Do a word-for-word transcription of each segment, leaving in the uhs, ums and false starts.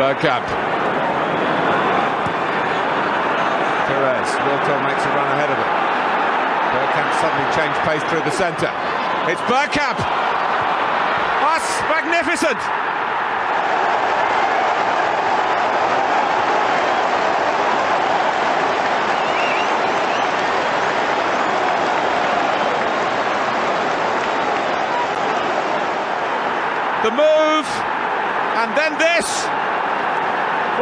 Bergkamp. Perez, Wilco makes a run ahead of it. Bergkamp suddenly changed pace through the centre. It's Bergkamp! That's magnificent! The move, and then this,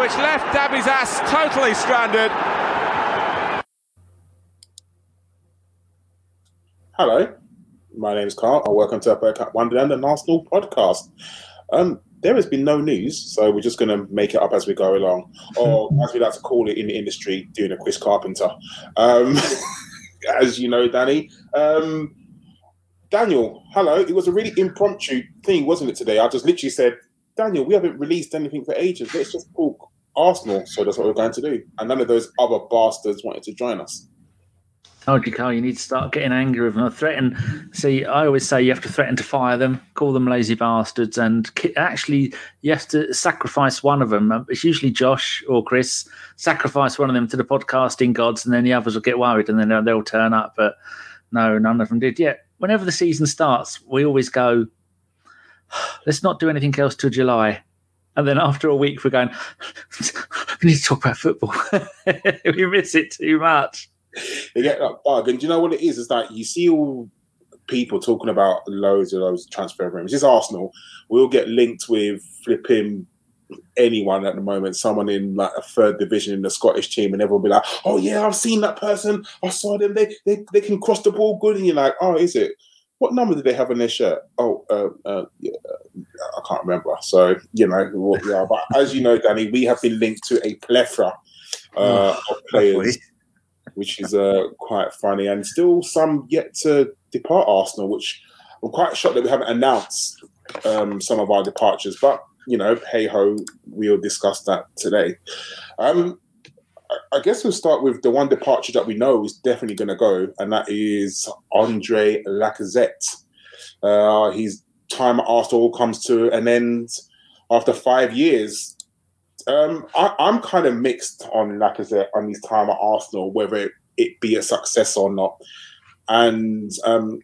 which left Dabby's ass totally stranded. Hello, my name is Carl, and welcome to Bergkamp Wonderland and Arsenal podcast. Um, there has been no news, so we're just going to make it up as we go along, or as we like to call it in the industry, doing a Chris Carpenter. Um, as you know, Danny. Um, Daniel, hello. It was a really impromptu thing, wasn't it, today? I just literally said, Daniel, we haven't released anything for ages. Let's just talk Arsenal. So that's what we're going to do. And none of those other bastards wanted to join us. Told you, Carl, you need to start getting angry with them. I threaten. See, I always say you have to threaten to fire them, call them lazy bastards, and actually you have to sacrifice one of them. It's usually Josh or Chris. Sacrifice one of them to the podcasting gods, and then the others will get worried, and then they'll turn up. But no, none of them did yet. Whenever the season starts, we always go, let's not do anything else till July. And then after a week, we're going, we need to talk about football. We miss it too much. They get that bug. And do you know what it is? It's like you see all people talking about loads and loads of transfer rumors. It's Arsenal. We'll get linked with flipping anyone at the moment, someone in like a third division in the Scottish team, and everyone will be like, oh yeah, I've seen that person, I saw them, they they, they can cross the ball good. And you're like, oh, is it? What number did they have on their shirt? Oh, uh, uh, yeah, I can't remember. So, you know, well, yeah, but as you know, Danny, we have been linked to a plethora uh, of players, which is uh, quite funny, and still some yet to depart Arsenal, which I'm quite shocked that we haven't announced um, some of our departures, but you know, hey ho, we'll discuss that today. Um, I guess we'll start with the one departure that we know is definitely going to go, and that is Andre Lacazette. Uh, his time at Arsenal comes to an end after five years. Um, I, I'm kind of mixed on Lacazette on his time at Arsenal, whether it, it be a success or not. And um,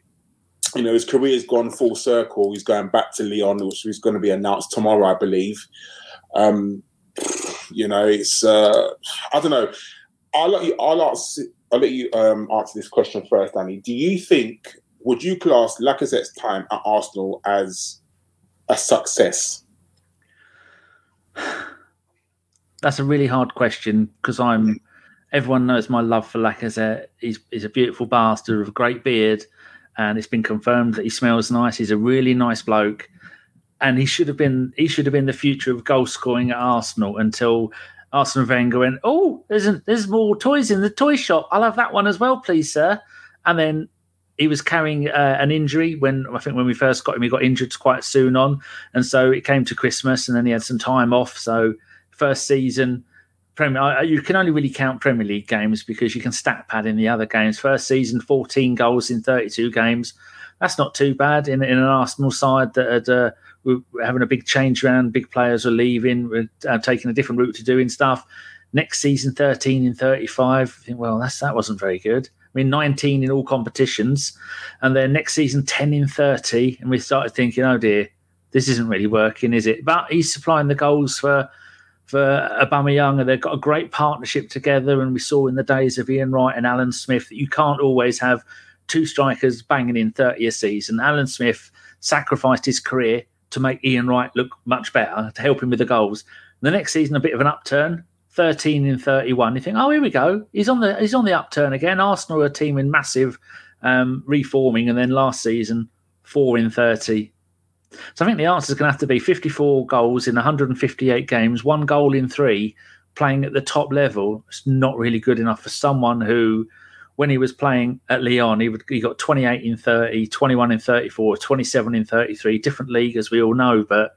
you know, his career's gone full circle. He's going back to Lyon, which is going to be announced tomorrow, I believe. Um, you know, it's... Uh, I don't know. I'll let you, I'll ask, I'll let you um, answer this question first, Danny. Do you think... Would you class Lacazette's time at Arsenal as a success? That's a really hard question, because I'm... Everyone knows my love for Lacazette. He's, he's a beautiful bastard with a great beard. And it's been confirmed that he smells nice. He's a really nice bloke, and he should have been he should have been the future of goal scoring at Arsenal until Arsene Wenger went, oh, there's a, there's more toys in the toy shop. I'll have that one as well, please, sir. And then he was carrying uh, an injury when I think when we first got him, he got injured quite soon on, and so it came to Christmas, and then he had some time off. So first season. Premier, you can only really count Premier League games because you can stat pad in the other games. First season, fourteen goals in thirty-two games. That's not too bad in, in an Arsenal side that had, uh, were having a big change round, big players were leaving, were uh, taking a different route to doing stuff. Next season, thirteen in thirty-five. I think, well, that's, that wasn't very good. I mean, nineteen in all competitions. And then next season, ten in thirty. And we started thinking, oh dear, this isn't really working, is it? But he's supplying the goals for... for Aubameyang, and they've got a great partnership together, and we saw in the days of Ian Wright and Alan Smith that you can't always have two strikers banging in thirty a season. Alan Smith sacrificed his career to make Ian Wright look much better, to help him with the goals. And the next season, a bit of an upturn, thirteen in thirty-one. You think, oh, here we go. He's on the he's on the upturn again. Arsenal are a team in massive um, reforming, and then last season, four in thirty. So I think the answer is going to have to be fifty-four goals in one hundred fifty-eight games, one goal in three, playing at the top level. It's not really good enough for someone who, when he was playing at Lyon, he, would, he got twenty-eight in thirty, twenty-one in thirty-four, twenty-seven in thirty-three, different league, as we all know. But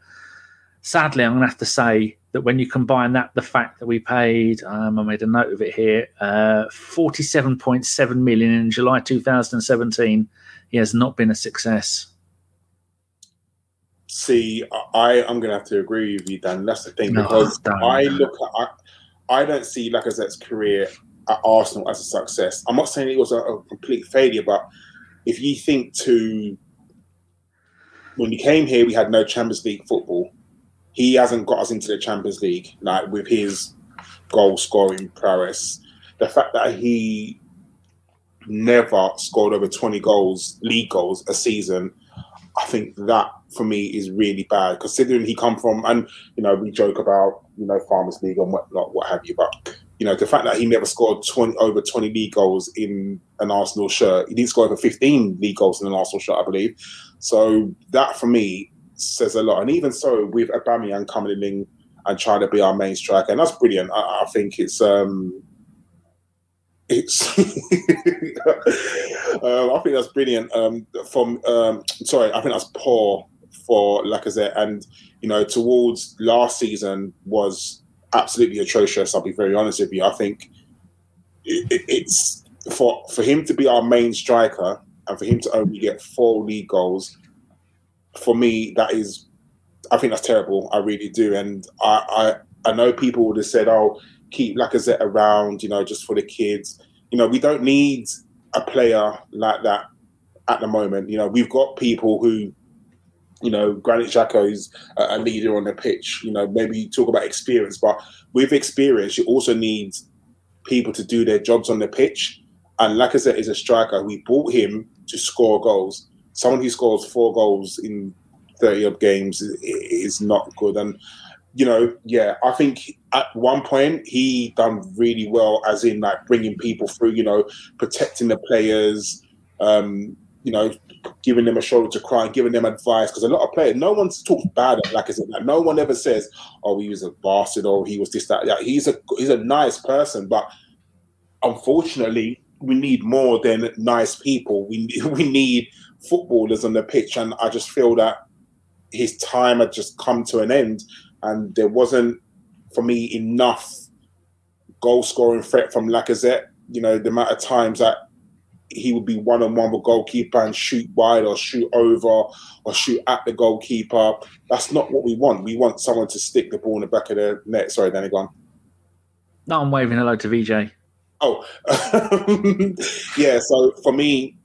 sadly, I'm going to have to say that when you combine that, the fact that we paid, um, I made a note of it here, uh, forty-seven point seven million in July two thousand seventeen, he has not been a success. See, I, I'm going to have to agree with you, Dan. That's the thing, no, because I look at, I, I don't see Lacazette's career at Arsenal as a success. I'm not saying it was a, a complete failure, but if you think to when we came here, we had no Champions League football. He hasn't got us into the Champions League, like with his goal-scoring prowess. The fact that he never scored over twenty goals, league goals, a season, I think that, for me, is really bad, considering he come from, and, you know, we joke about, you know, Farmers League and whatnot, what have you, but, you know, the fact that he never scored twenty over twenty league goals in an Arsenal shirt, he didn't score over fifteen league goals in an Arsenal shirt, I believe. So that, for me, says a lot. And even so, with Aubameyang coming in and trying to be our main striker, and that's brilliant. I, I think it's... um It's. uh, I think that's brilliant. Um, from um, sorry, I think that's poor for Lacazette, and you know, towards last season was absolutely atrocious. I'll be very honest with you. I think it, it, it's for for him to be our main striker and for him to only get four league goals. For me, that is, I think that's terrible. I really do, and I I, I know people would have said, oh, keep Lacazette around, you know, just for the kids. You know, we don't need a player like that at the moment. You know, we've got people who, you know, Granit Xhaka's a leader on the pitch. You know, maybe you talk about experience, but with experience, you also need people to do their jobs on the pitch. And Lacazette is a striker. We bought him to score goals. Someone who scores four goals in thirty-odd games is not good. And you know, yeah, I think at one point he done really well, as in like bringing people through, you know, protecting the players, um, you know, giving them a shoulder to cry and giving them advice. Because a lot of players, no one talks bad at Lacazette. Like, no one ever says, oh, he was a bastard or he was this, that. Yeah, he's a, he's a nice person, but unfortunately, we need more than nice people. We, we need footballers on the pitch. And I just feel that his time had just come to an end. And there wasn't, for me, enough goal-scoring threat from Lacazette. You know, the amount of times that he would be one-on-one with goalkeeper and shoot wide or shoot over or shoot at the goalkeeper. That's not what we want. We want someone to stick the ball in the back of the net. Sorry, Danny, go on. No, I'm waving hello to V J. Oh. Yeah, so for me,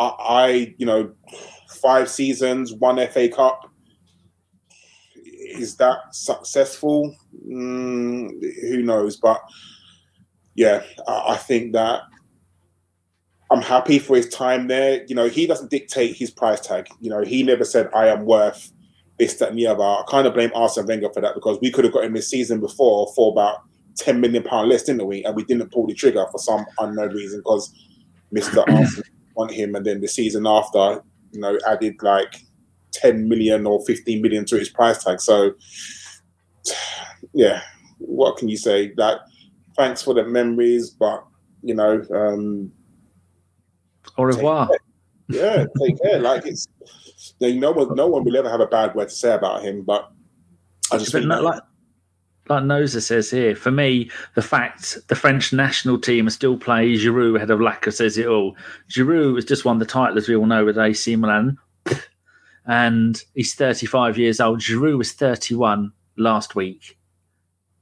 I, I, you know, five seasons, one F A Cup. Is that successful? Mm, who knows? But yeah, I think that I'm happy for his time there. You know, he doesn't dictate his price tag. You know, he never said, I am worth this, that, and the other. I kind of blame Arsene Wenger for that, because we could have got him this season before for about ten million pounds less, didn't we? And we didn't pull the trigger for some unknown reason, because Mister Arsene want him. And then the season after, you know, added like ten million or fifteen million to his price tag. So, yeah, what can you say? Like, thanks for the memories, but, you know... Um, Au revoir. Take yeah, take care. Like, it's... No one, no one will ever have a bad word to say about him, but... I just but think, no, like, like Noza says here, for me, the fact the French national team still play Giroud ahead of Lacazette says it all. Giroud has just won the title, as we all know, with A C Milan. And he's thirty-five years old. Giroud was thirty-one last week.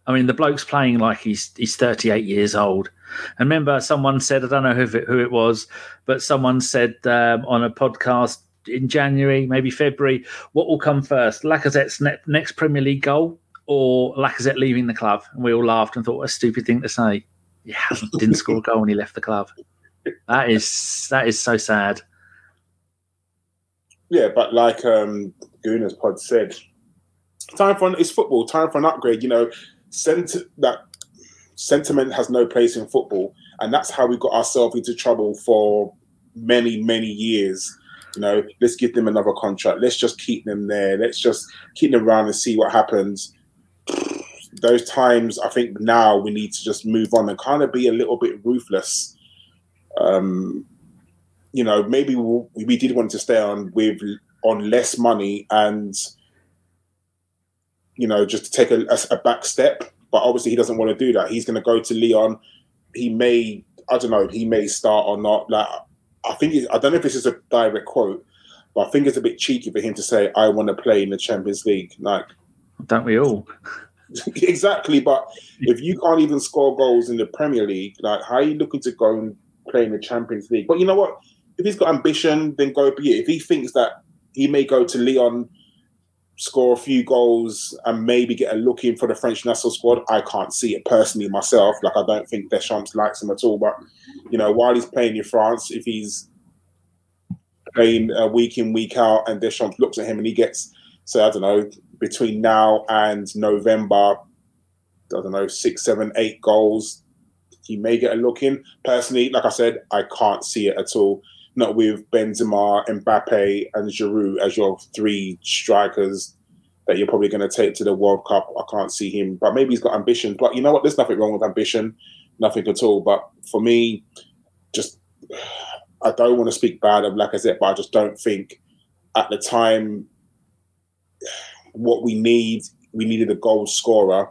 I mean, the bloke's playing like he's he's thirty-eight years old. And remember, someone said, I don't know who it, who it was, but someone said um, on a podcast in January, maybe February, what will come first, Lacazette's ne- next Premier League goal or Lacazette leaving the club? And we all laughed and thought, what a stupid thing to say. Yeah, he didn't score a goal when he left the club. That is that is so sad. Yeah, but like um, Gunas Pod said, time for an, it's football. Time for an upgrade. You know, sent, that sentiment has no place in football, and that's how we got ourselves into trouble for many, many years. You know, let's give them another contract. Let's just keep them there. Let's just keep them around and see what happens. Those times, I think now we need to just move on and kind of be a little bit ruthless. Um. You know, maybe we did want to stay on with on less money and, you know, just to take a, a back step. But obviously he doesn't want to do that. He's going to go to Lyon. He may, I don't know, he may start or not. Like, I think, I don't know if this is a direct quote, But I think it's a bit cheeky for him to say, I want to play in the Champions League. Like, don't we all? Exactly. But if you can't even score goals in the Premier League, like, how are you looking to go and play in the Champions League? But you know what? If he's got ambition, then go be it. If he thinks that he may go to Lyon, score a few goals and maybe get a look in for the French national squad, I can't see it personally myself. Like, I don't think Deschamps likes him at all. But, you know, while he's playing in France, if he's playing uh, week in, week out, and Deschamps looks at him and he gets, so I don't know, between now and November, I don't know, six, seven, eight goals, he may get a look in. Personally, like I said, I can't see it at all. Not with Benzema, Mbappe and Giroud as your three strikers that you're probably going to take to the World Cup. I can't see him. But maybe he's got ambition. But you know what? There's nothing wrong with ambition. Nothing at all. But for me, just, I don't want to speak bad of Lacazette, but I just don't think at the time what we need, we needed a goal scorer.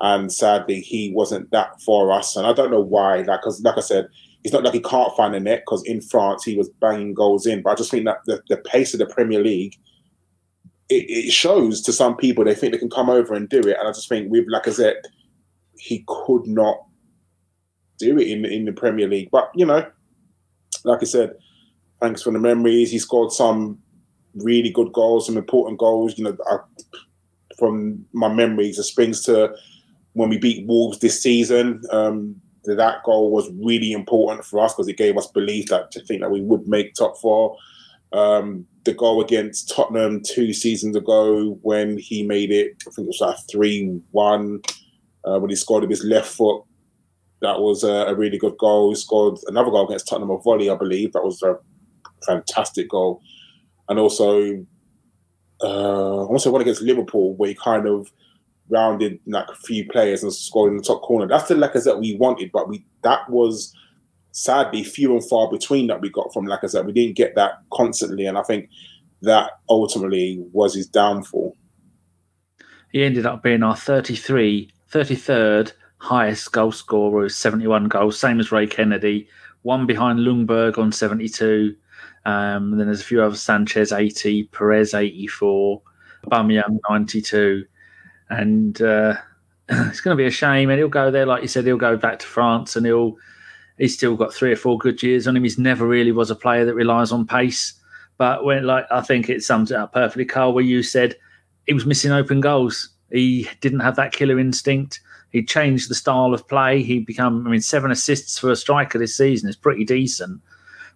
And sadly, he wasn't that for us. And I don't know why. Like, cause, like I said, it's not like he can't find a net, because in France he was banging goals in. But I just think that the, the pace of the Premier League, it, it shows to some people. They think they can come over and do it. And I just think with Lacazette, he could not do it in, in the Premier League. But, you know, like I said, thanks for the memories. He scored some really good goals, some important goals. You know, I, from my memories, it springs to when we beat Wolves this season. Um, that goal was really important for us because it gave us belief that to think that we would make top four. Um, the goal against Tottenham two seasons ago when he made it, I think it was like three one, uh, when he scored with his left foot. That was a, a really good goal. He scored another goal against Tottenham, a volley, I believe. That was a fantastic goal. And also, uh, I want to say one against Liverpool where he kind of rounded like a few players and scored in the top corner. That's the Lacazette we wanted, but we that was sadly few and far between that we got from Lacazette. We didn't get that constantly, and I think that ultimately was his downfall. He ended up being our thirty-three, thirty-third highest goal scorer with seventy-one goals, same as Ray Kennedy, one behind Ljungberg on seventy-two. Um, and then there's a few others, Sanchez eighty, Perez eighty-four, Aubameyang ninety-two. And uh, it's going to be a shame. And he'll go there, like you said, he'll go back to France and he'll he's still got three or four good years on him. He's never really was a player that relies on pace. But when, like, I think it sums it up perfectly, Carl, where you said he was missing open goals. He didn't have that killer instinct. He changed the style of play. He become, I mean, seven assists for a striker this season is pretty decent.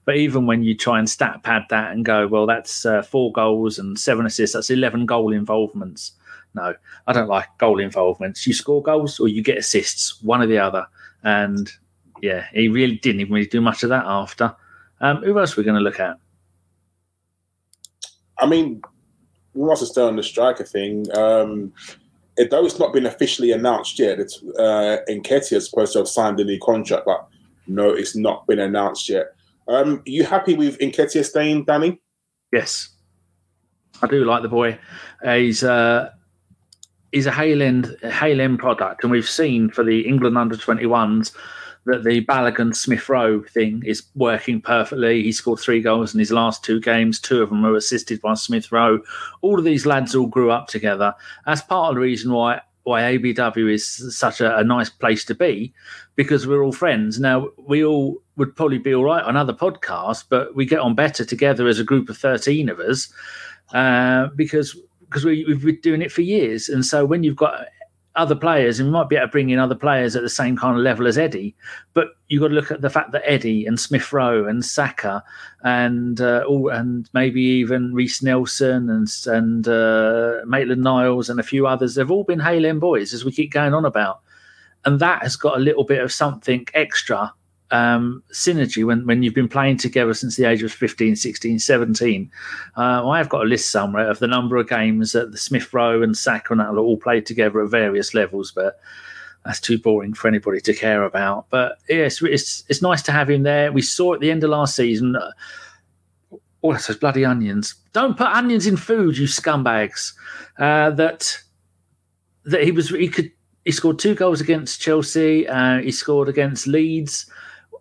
But even when you try and stat pad that and go, well, that's uh, four goals and seven assists, that's eleven goal involvements. No, I don't like goal involvements. You score goals or you get assists, one or the other. And, yeah, he really didn't even really do much of that after. Um, who else are we going to look at? I mean, we must have stayed on the striker thing. Um, it, though it's not been officially announced yet, it's, uh, Nketiah is supposed to have signed a new contract, but no, it's not been announced yet. Um, you happy with Nketiah staying, Danny? Yes. I do like the boy. Uh, he's... Uh, He's a Hale End, Hale End product, and we've seen for the England under twenty-ones that the Balogun Smith-Rowe thing is working perfectly. He scored three goals in his last two games. Two of them were assisted by Smith-Rowe. All of these lads all grew up together. That's part of the reason why why A B W is such a, a nice place to be, because we're all friends. Now, we all would probably be all right on other podcasts, but we get on better together as a group of thirteen of us uh, because... because we, we've been doing it for years. And so when you've got other players, and we might be able to bring in other players at the same kind of level as Eddie, but you've got to look at the fact that Eddie and Smith-Rowe and Saka and uh, all, and maybe even Reece Nelson and and uh, Maitland-Niles and a few others, they've all been Hale End boys, as we keep going on about. And that has got a little bit of something extra, um, synergy when, when you've been playing together since the age of fifteen, sixteen, seventeen. Uh, I've got a list somewhere of the number of games that the Smith-Rowe and Saka and that all played together at various levels, but that's too boring for anybody to care about. But yes, yeah, it's, it's it's nice to have him there. We saw at the end of last season, uh, oh, that's those bloody onions. Don't put onions in food, you scumbags. Uh, that that he was he could he scored two goals against Chelsea. Uh, he scored against Leeds.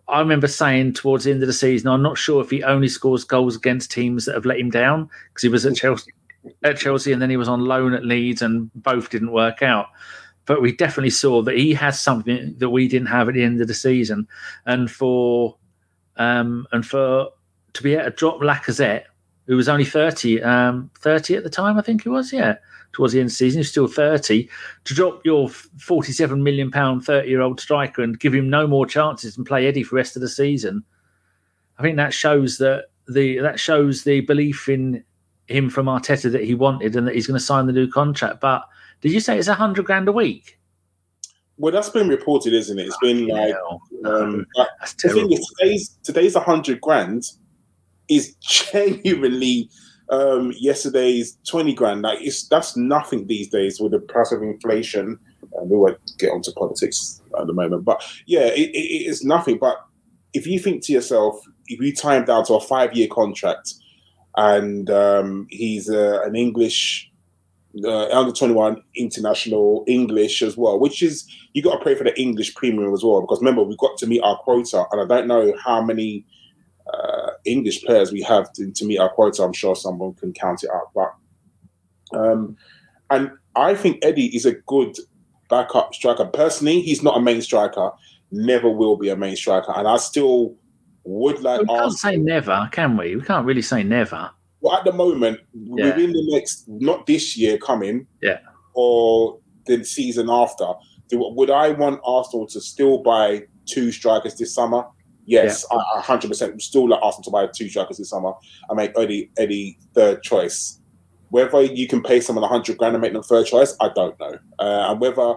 I remember saying towards the end of the season, I'm not sure if he only scores goals against teams that have let him down, because he was at Chelsea, at Chelsea and then he was on loan at Leeds and both didn't work out. But we definitely saw that he has something that we didn't have at the end of the season. And for um, and for to be able to drop Lacazette, who was only thirty, um, thirty at the time, I think he was, yeah, towards the end of the season, he was still thirty, to drop your forty-seven million pounds thirty-year-old striker and give him no more chances and play Eddie for the rest of the season, I think that shows that the that shows the belief in him from Arteta that he wanted and that he's going to sign the new contract. But did you say it's a hundred grand a week? Well, that's been reported, isn't it? It's been like, um, like the thing is, today's today's a hundred grand is genuinely um, yesterday's twenty grand. Like, it's that's nothing these days with the price of inflation. And we won't get onto politics at the moment, but yeah, it, it is nothing. But if you think to yourself, if you time down to a five-year contract, and um, he's uh, an English. Uh, under twenty-one international English as well, which is you got to pray for the English premium as well, because remember, we've got to meet our quota, and I don't know how many uh, English players we have to, to meet our quota. I'm sure someone can count it out, but um, and I think Eddie is a good backup striker. Personally, he's not a main striker, never will be a main striker, and I still would like. We can't Arsenal. say never, can we? We can't really say never. Well, at the moment, yeah. within the next, not this year coming, yeah. or the season after, would I want Arsenal to still buy two strikers this summer? Yes, yeah. I one hundred percent would still like Arsenal to buy two strikers this summer and make Eddie, Eddie third choice. Whether you can pay someone a hundred grand and make them third choice, I don't know. Uh, and whether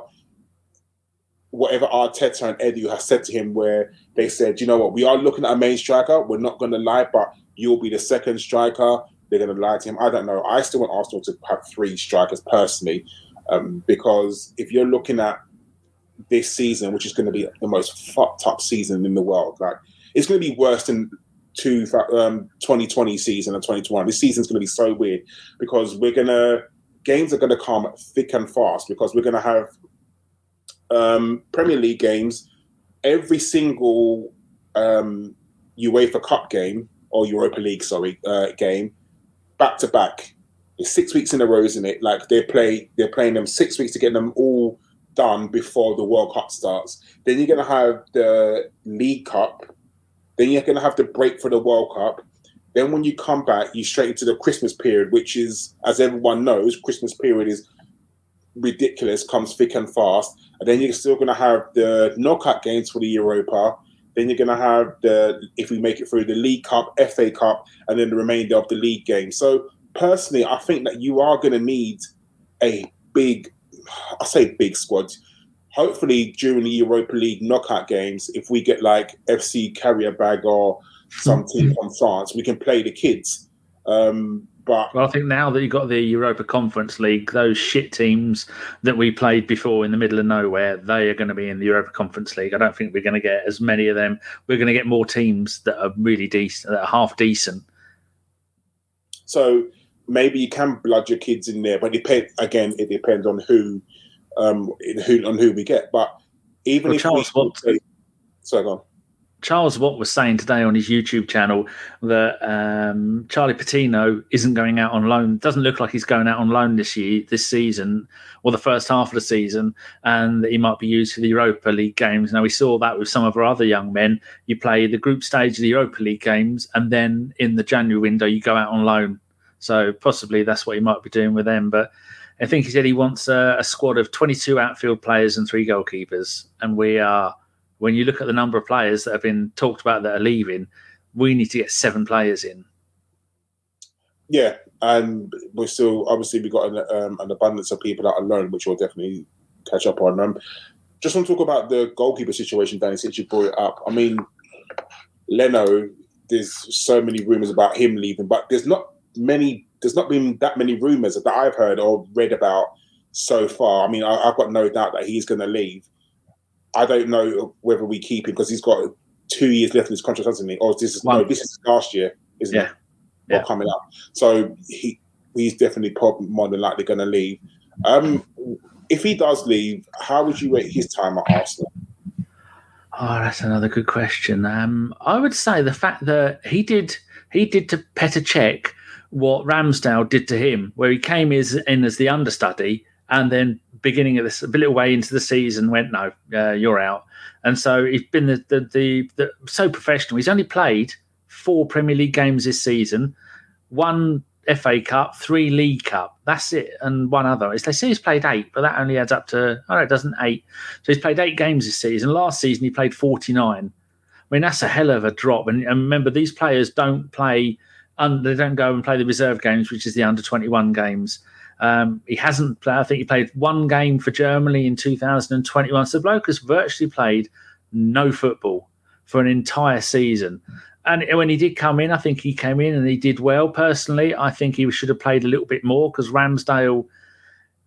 whatever Arteta and Eddie have said to him, where they said, you know what, we are looking at a main striker, we're not going to lie, but you'll be the second striker. They're going to lie to him. I don't know. I still want Arsenal to have three strikers personally, um, because if you're looking at this season, which is going to be the most fucked up season in the world, like it's going to be worse than two, um, twenty twenty season and twenty twenty-one. This season's going to be so weird because we're going to games are going to come thick and fast because we're going to have um, Premier League games, every single um, UEFA Cup game. Or Europa League, sorry, uh, game back to back. It's six weeks in a row, isn't it? Like they play, they're playing them six weeks to get them all done before the World Cup starts. Then you're gonna have the League Cup. Then you're gonna have the break for the World Cup. Then when you come back, you straight into the Christmas period, which is, as everyone knows, Christmas period is ridiculous, comes thick and fast. And then you're still gonna have the knockout games for the Europa. Then you're going to have the, if we make it through, the League Cup, F A Cup, and then the remainder of the league game. So personally, I think that you are going to need a big, I say big squad. Hopefully during the Europa League knockout games, if we get like F C Carabag or some team from France, we can play the kids. Um, but well, I think now that you've got the Europa Conference League, those shit teams that we played before in the middle of nowhere, they are going to be in the Europa Conference League. I don't think we're going to get as many of them. We're going to get more teams that are really decent, that are half decent. So maybe you can blood your kids in there, but it depend, again, it depends on who, um, who on who we get. But even well, if Charles we, Watson, sorry, go on. Charles Watt was saying today on his YouTube channel that um, Charlie Patino isn't going out on loan. Doesn't look like he's going out on loan this year, this season, or the first half of the season, and that he might be used for the Europa League games. Now, we saw that with some of our other young men. You play the group stage of the Europa League games, and then in the January window, you go out on loan. So possibly that's what he might be doing with them. But I think he said he wants a, a squad of twenty-two outfield players and three goalkeepers, and we are... When you look at the number of players that have been talked about that are leaving, we need to get seven players in. Yeah, and we're still, obviously, we've got an, um, an abundance of people that are loan, which we'll definitely catch up on. Um, just want to talk about the goalkeeper situation, Danny, since you brought it up. I mean, Leno, there's so many rumours about him leaving, but there's not many, there's not been that many rumours that I've heard or read about so far. I mean, I, I've got no doubt that he's going to leave. I don't know whether we keep him because he's got two years left in his contract, hasn't he? Or this is, no, this is last year, isn't yeah. it? Or yeah. coming up. So he he's definitely probably more than likely going to leave. Um, if he does leave, how would you rate his time at Arsenal? Oh, that's another good question. Um, I would say the fact that he did he did to Petr Cech what Ramsdale did to him, where he came is, in as the understudy and then beginning of this a little way into the season went, no, uh, you're out. And so he's been the the, the the so professional. He's only played four Premier League games this season, one F A Cup, three League Cup. That's it, and one other. It's, they say he's played eight, but that only adds up to, oh, no, it doesn't, eight. So he's played eight games this season. Last season, he played forty-nine. I mean, that's a hell of a drop. And, and remember, these players don't play, um, they don't go and play the reserve games, which is the under twenty-one games. Um, he hasn't played, I think he played one game for Germany in two thousand twenty-one. So the bloke has virtually played no football for an entire season. And when he did come in, I think he came in and he did well. Personally, I think he should have played a little bit more because Ramsdale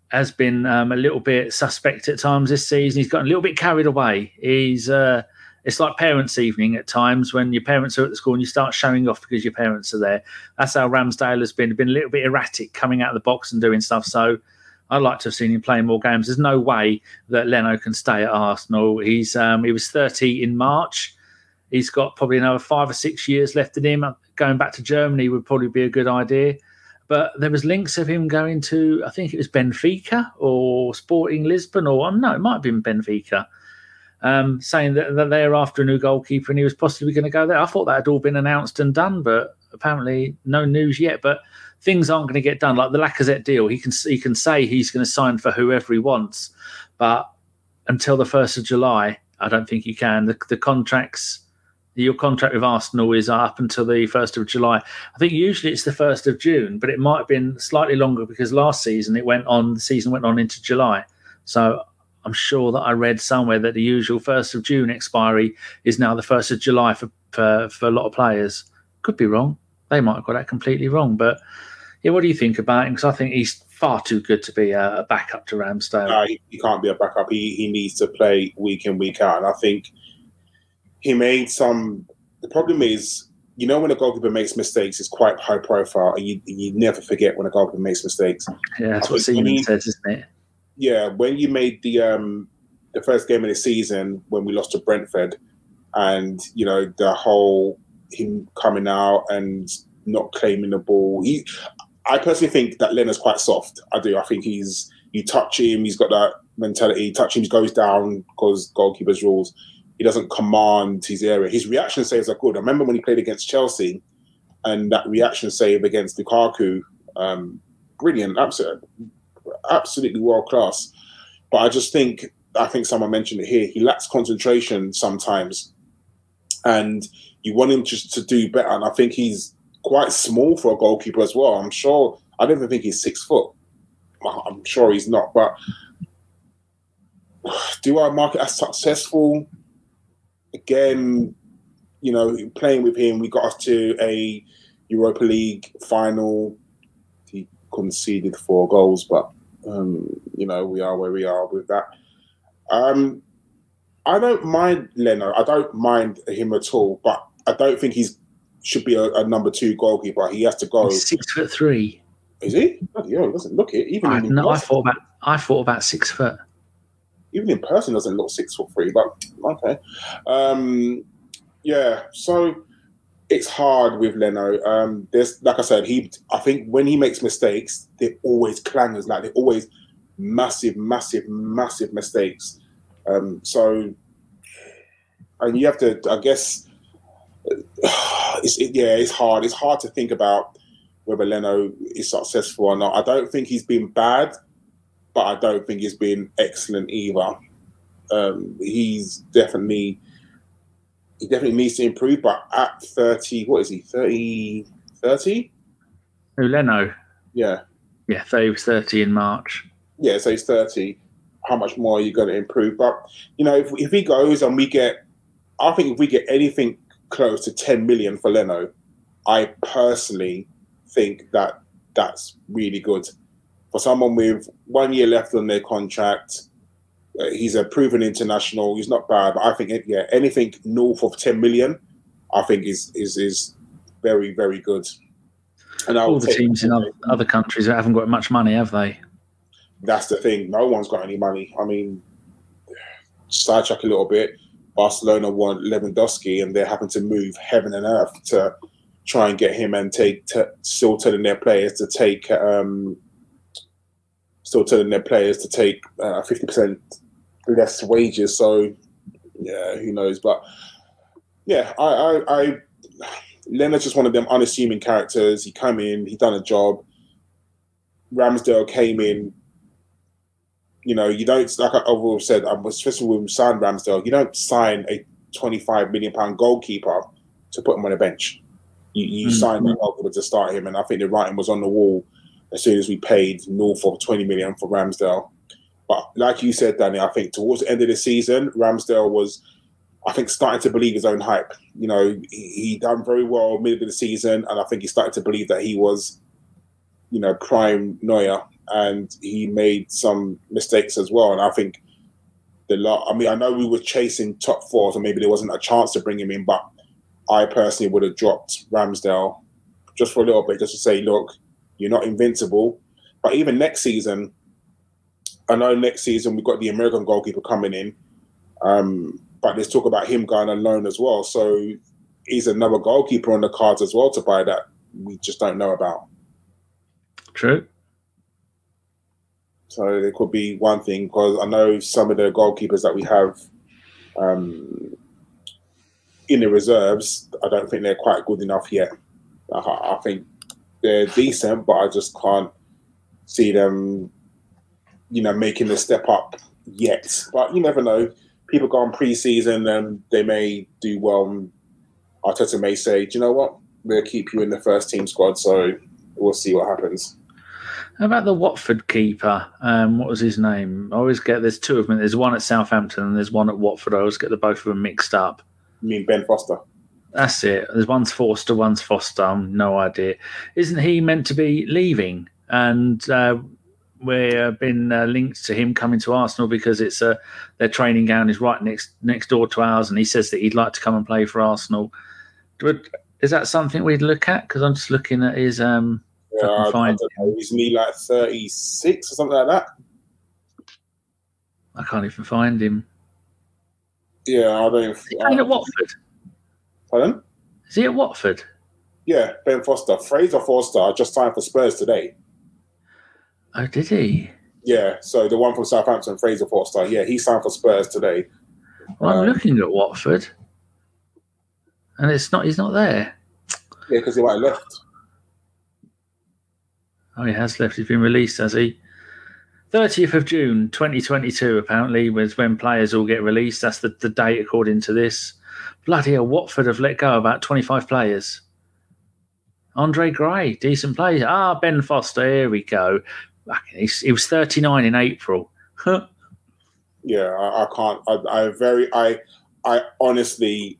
has been um, a little bit suspect at times this season. He's gotten a little bit carried away. He's uh, it's like parents' evening at times when your parents are at the school and you start showing off because your parents are there. That's how Ramsdale has been, been a little bit erratic coming out of the box and doing stuff. So I'd like to have seen him playing more games. There's no way that Leno can stay at Arsenal. He's um, he was thirty in March. He's got probably another five or six years left in him. Going back to Germany would probably be a good idea. But there was links of him going to, I think it was Benfica or Sporting Lisbon, or um, no, it might have been Benfica, um, saying that, that they're after a new goalkeeper and he was possibly going to go there. I thought that had all been announced and done, but apparently no news yet. But things aren't going to get done. Like the Lacazette deal, he can, he can say he's going to sign for whoever he wants. But until the first of July, I don't think he can. The, the contracts... Your contract with Arsenal is up until the first of July. I think usually it's the first of June, but it might have been slightly longer because last season it went on, the season went on into July. So I'm sure that I read somewhere that the usual first of June expiry is now the first of July for, for, for a lot of players. Could be wrong. They might have got that completely wrong. But yeah, what do you think about him? Because I think he's far too good to be a, a backup to Ramsdale. No, he, he can't be a backup. He, he needs to play week in, week out. And I think... He made some... The problem is, you know when a goalkeeper makes mistakes, it's quite high profile, and you you never forget when a goalkeeper makes mistakes. Yeah, that's I what Seaman says, isn't it? Yeah, when you made the um, the first game of the season, when we lost to Brentford, and, you know, the whole... Him coming out and not claiming the ball. He, I personally think that Leno's quite soft. I do. I think he's... You touch him, he's got that mentality. You touch him, he goes down because goalkeeper's rules... He doesn't command his area. His reaction saves are good. I remember when he played against Chelsea and that reaction save against Lukaku, um, brilliant, absolutely, absolutely world-class. But I just think, I think someone mentioned it here, he lacks concentration sometimes. And you want him to, to do better. And I think he's quite small for a goalkeeper as well. I'm sure, I don't even think he's six foot. I'm sure he's not. But do I mark it as successful? Again, you know, playing with him, we got us to a Europa League final. He conceded four goals, but, um, you know, we are where we are with that. Um, I don't mind Leno. I don't mind him at all, but I don't think he should be a, a number two goalkeeper. He has to go. He's six foot three. Is he? Bloody hell, he doesn't look it. Even I, no, I thought, about, I thought about six foot. Even in person, doesn't look six foot three, but okay. Um, yeah, so it's hard with Leno. Um, there's, like I said, he. I think when he makes mistakes, they're always clangers, like they're always massive, massive, massive mistakes. Um, so, and you have to, I guess, it's, it, yeah, it's hard. It's hard to think about whether Leno is successful or not. I don't think he's been bad. But I don't think he's been excellent either. Um, he's definitely he definitely needs to improve. But at thirty, what is he? Thirty, thirty? Oh, Leno. Yeah. Yeah, so he was thirty in March. Yeah, so he's thirty. How much more are you going to improve? But you know, if, if he goes and we get, I think if we get anything close to ten million for Leno, I personally think that that's really good. For someone with one year left on their contract, uh, he's a proven international. He's not bad, but I think yeah, anything north of ten million, I think is is is very very good. And all the teams in other, other countries that haven't got much money, have they? That's the thing. No one's got any money. I mean, sidetrack a little bit. Barcelona want Lewandowski, and they're having to move heaven and earth to try and get him, and take to, still telling their players to take um, still telling their players to take uh, fifty percent less wages. So yeah, who knows? But yeah, I, I, I Leno's just one of them unassuming characters. He came in, he done a job. Ramsdale came in. You know, you don't, like I've always said, especially when we signed Ramsdale, you don't sign a twenty-five million pound goalkeeper to put him on a bench. You, you mm-hmm. sign that goalkeeper to start him, and I think the writing was on the wall as soon as we paid north of twenty million for Ramsdale. But like you said, Danny, I think towards the end of the season, Ramsdale was, I think, starting to believe his own hype. You know, he, he done very well mid of the season, and I think he started to believe that he was, you know, prime Neuer. And he made some mistakes as well. And I think the lot, I mean, I know we were chasing top four, so maybe there wasn't a chance to bring him in, but I personally would have dropped Ramsdale just for a little bit, just to say, look, you're not invincible. But even next season, I know next season we've got the American goalkeeper coming in, um, but there's talk about him going on loan as well. So he's another goalkeeper on the cards as well to buy that we just don't know about. True. So it could be one thing, because I know some of the goalkeepers that we have um, in the reserves, I don't think they're quite good enough yet. I, I think they're decent, but I just can't see them, you know, making the step up yet. But you never know. People go on pre-season and they may do well. Arteta may say, do you know what? We'll keep you in the first team squad, so we'll see what happens. How about the Watford keeper? Um, what was his name? I always get, there's two of them. There's one at Southampton and there's one at Watford. I always get the both of them mixed up. You mean Ben Foster? That's it. There's one's Forster, one's Foster. Um, no idea. Isn't he meant to be leaving? And uh, we've been uh, linked to him coming to Arsenal because it's uh, their training ground is right next next door to ours, and he says that he'd like to come and play for Arsenal. Is that something we'd look at? Because I'm just looking at his... Um, Yeah, I, I don't know. Isn't he like thirty-six or something like that? I can't even find him. Yeah, I don't even... Is he playing at Watford? Pardon? Is he at Watford? Yeah, Ben Foster. Fraser Forster just signed for Spurs today. Oh, did he? Yeah, so the one from Southampton, Fraser Forster. Yeah, he signed for Spurs today. Well, um, I'm looking at Watford. And it's not. He's not there. Yeah, because he might have left. Oh, he has left. He's been released, has he? thirtieth of June, twenty twenty-two, apparently, was when players all get released. That's the, the date, according to this. Bloody hell, Watford have let go about twenty-five players. Andre Gray, decent player. Ah, Ben Foster, here we go. He was thirty-nine in April. Yeah, I, I can't. I, I very. I. I honestly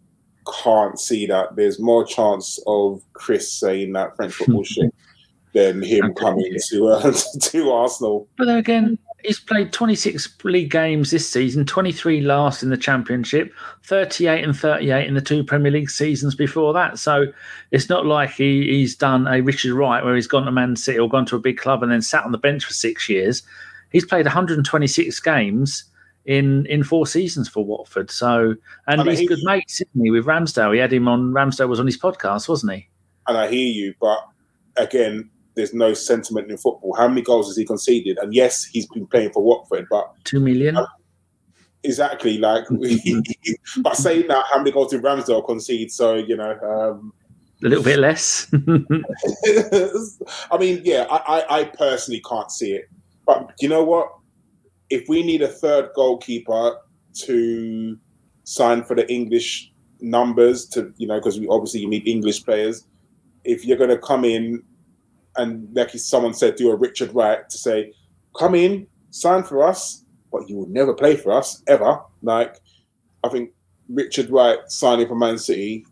can't see that. There's more chance of Chris saying that French football shit than him coming to uh, to Arsenal. But then again, he's played twenty-six league games this season, twenty-three last in the Championship, thirty-eight and thirty-eight in the two Premier League seasons before that. So it's not like he, he's done a Richard Wright where he's gone to Man City or gone to a big club and then sat on the bench for six years. He's played one hundred twenty-six games in, in four seasons for Watford. So And, and he's he, good mates, isn't he, with Ramsdale. He had him on, Ramsdale was on his podcast, wasn't he? And I hear you, but again... There's no sentiment in football. How many goals has he conceded? And yes, he's been playing for Watford, but two million. Uh, exactly, like. But saying that, how many goals did Ramsdale concede? So you know, um, a little bit less. I mean, yeah, I, I, I personally can't see it. But you know what? If we need a third goalkeeper to sign for the English numbers, to you know, because we obviously you need English players. If you're going to come in. And like someone said, do a Richard Wright to say, come in, sign for us, but you will never play for us, ever. Like, I think Richard Wright signing for Man City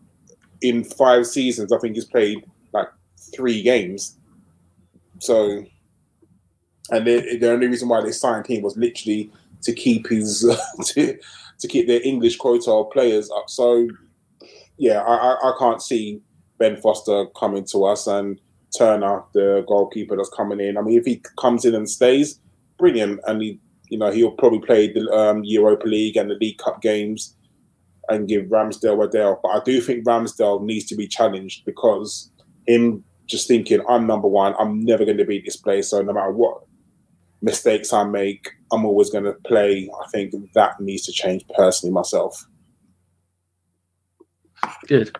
in five seasons, I think he's played like three games. So, and they, the only reason why they signed him was literally to keep his, to, to keep their English quota of players up. So, yeah, I, I, I can't see Ben Foster coming to us and Turner, the goalkeeper that's coming in. I mean, if he comes in and stays, brilliant. And he, you know, he'll probably play the um, Europa League and the League Cup games. and give Ramsdale a day off. But I do think Ramsdale needs to be challenged, because him just thinking, I'm number one, I'm never going to beat this place, so no matter what mistakes I make, I'm always going to play. I think that needs to change personally myself. Good.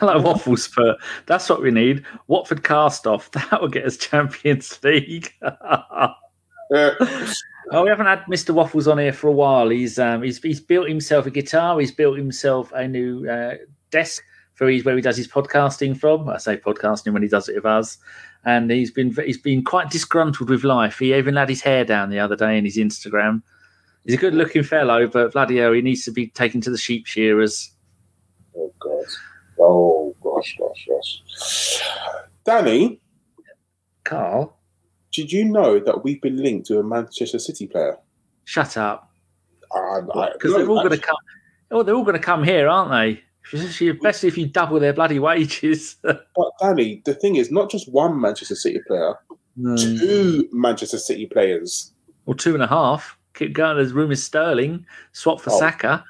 Hello, Waffles, Spur. That's what we need. Watford cast off. That will get us Champions League. Yeah. Oh, we haven't had Mister Waffles on here for a while. He's um, he's he's built himself a guitar. He's built himself a new uh, desk for his, where he does his podcasting from. I say podcasting when he does it with us. And he's been he's been quite disgruntled with life. He even had his hair down the other day in his Instagram. He's a good-looking fellow, but bloody hell, he needs to be taken to the sheep shearers. Oh God. Oh gosh, gosh, gosh. Danny, Carl, did you know that we've been linked to a Manchester City player? Shut up. Because they're all going to come. Oh, they're all going to come here, aren't they? Especially if you double their bloody wages. But Danny, the thing is, not just one Manchester City player, no. two Manchester City players, or well, two and a half. Keep going. There's rumours Sterling swap for oh, Saka.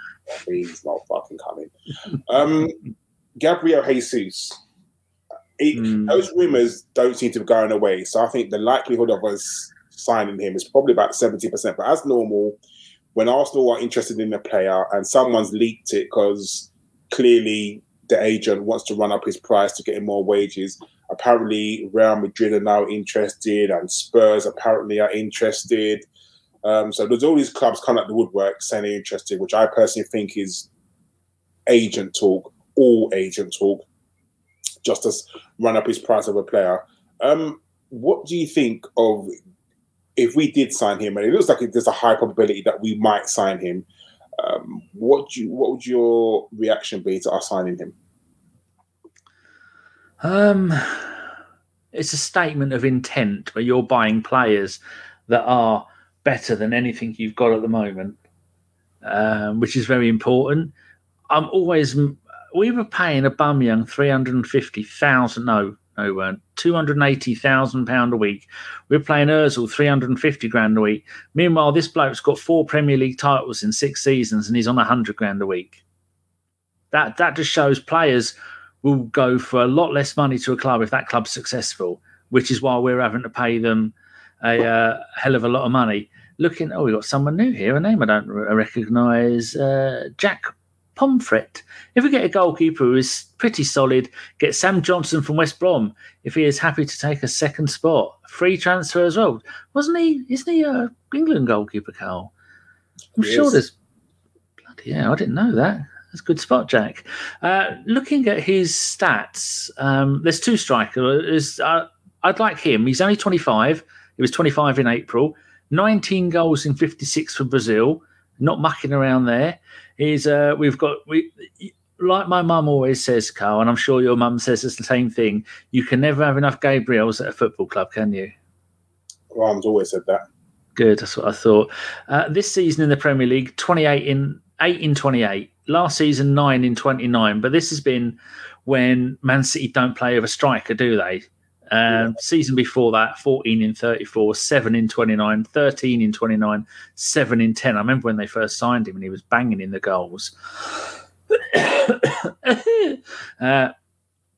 He's not fucking coming. Um. Gabriel Jesus. He, mm. Those rumours don't seem to be going away. So I think the likelihood of us signing him is probably about seventy percent. But as normal, when Arsenal are interested in a player and someone's leaked it because clearly the agent wants to run up his price to get him more wages, apparently Real Madrid are now interested and Spurs apparently are interested. Um, so there's all these clubs coming up the woodwork saying they're interested, which I personally think is agent talk. All agent talk, just to run up his price of a player. Um, what do you think of if we did sign him? And it looks like there's a high probability that we might sign him. Um, what do you, what would your reaction be to us signing him? Um, it's a statement of intent where you're buying players that are better than anything you've got at the moment, um, which is very important. I'm always. We were paying Aubameyang three hundred and fifty thousand. No, no, we weren't. Two hundred and eighty thousand pound a week. We were playing Özil three hundred and fifty grand a week. Meanwhile, this bloke's got four Premier League titles in six seasons, and he's on a hundred grand a week. That that just shows players will go for a lot less money to a club if that club's successful, which is why we're having to pay them a uh, hell of a lot of money. Looking, oh, we got someone new here. A name I don't recognise. Uh, Jack. Pomfret. If we get a goalkeeper who is pretty solid, get Sam Johnson from West Brom if he is happy to take a second spot. Free transfer as well. Wasn't he? Isn't he a England goalkeeper, Carl? I'm he sure is. There's... Bloody hell, I didn't know that. That's a good spot, Jack. Uh, looking at his stats, um, there's two strikers. Uh, I'd like him. He's only twenty-five. He was twenty-five in April. nineteen goals in fifty-six for Brazil. Not mucking around there. Is uh, we've got we like my mum always says, Carl, and I'm sure your mum says it's the same thing. You can never have enough Gabriels at a football club, can you? Well, I've always said that. Good, that's what I thought. Uh, this season in the Premier League, twenty-eight in eight in twenty-eight. Last season, nine in twenty-nine. But this has been when Man City don't play with a striker, do they? Um, yeah. Season before that, fourteen in thirty-four, seven in twenty-nine, thirteen in twenty-nine, seven in ten. I remember when they first signed him and he was banging in the goals. uh,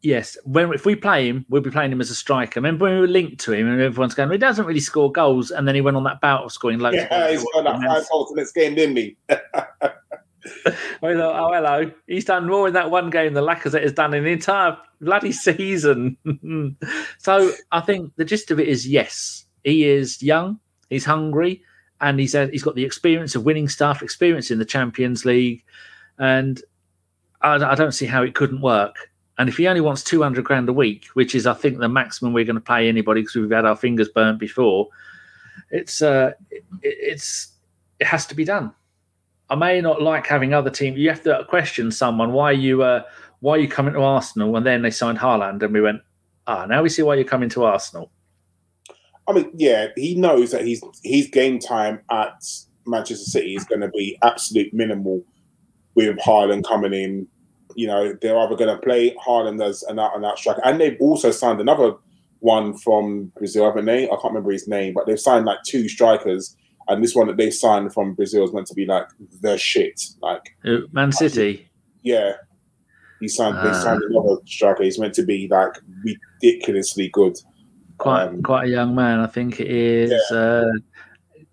yes, when if we play him, we'll be playing him as a striker. Remember when we were linked to him and everyone's going, he doesn't really score goals, and then he went on that bout of scoring loads yeah, of goals. He's got like five goals in this game, didn't he? We thought, oh, hello. He's done more in that one game than Lacazette has done in the entire bloody season. So I think the gist of it is, yes, he is young, he's hungry, and he's uh, he's got the experience of winning stuff, experience in the Champions League, and I, I don't see how it couldn't work. And if he only wants two hundred grand a week, which is, I think, the maximum we're going to pay anybody because we've had our fingers burnt before, it's uh, it, it's it has to be done. I may not like having other teams. You have to question someone, why are you uh, why are you coming to Arsenal? And then they signed Haaland, and we went, ah, now we see why you're coming to Arsenal. I mean, yeah, he knows that his his game time at Manchester City is going to be absolute minimal with Haaland coming in. You know, they're either going to play Haaland as an out and out striker, and they've also signed another one from Brazil, haven't they? I can't remember his name, but they've signed like two strikers. And this one that they signed from Brazil is meant to be like the shit. Like Ooh, Man City. Yeah. He signed uh, they signed another striker. He's meant to be like ridiculously good. Quite um, quite a young man, I think it is. Yeah. Uh,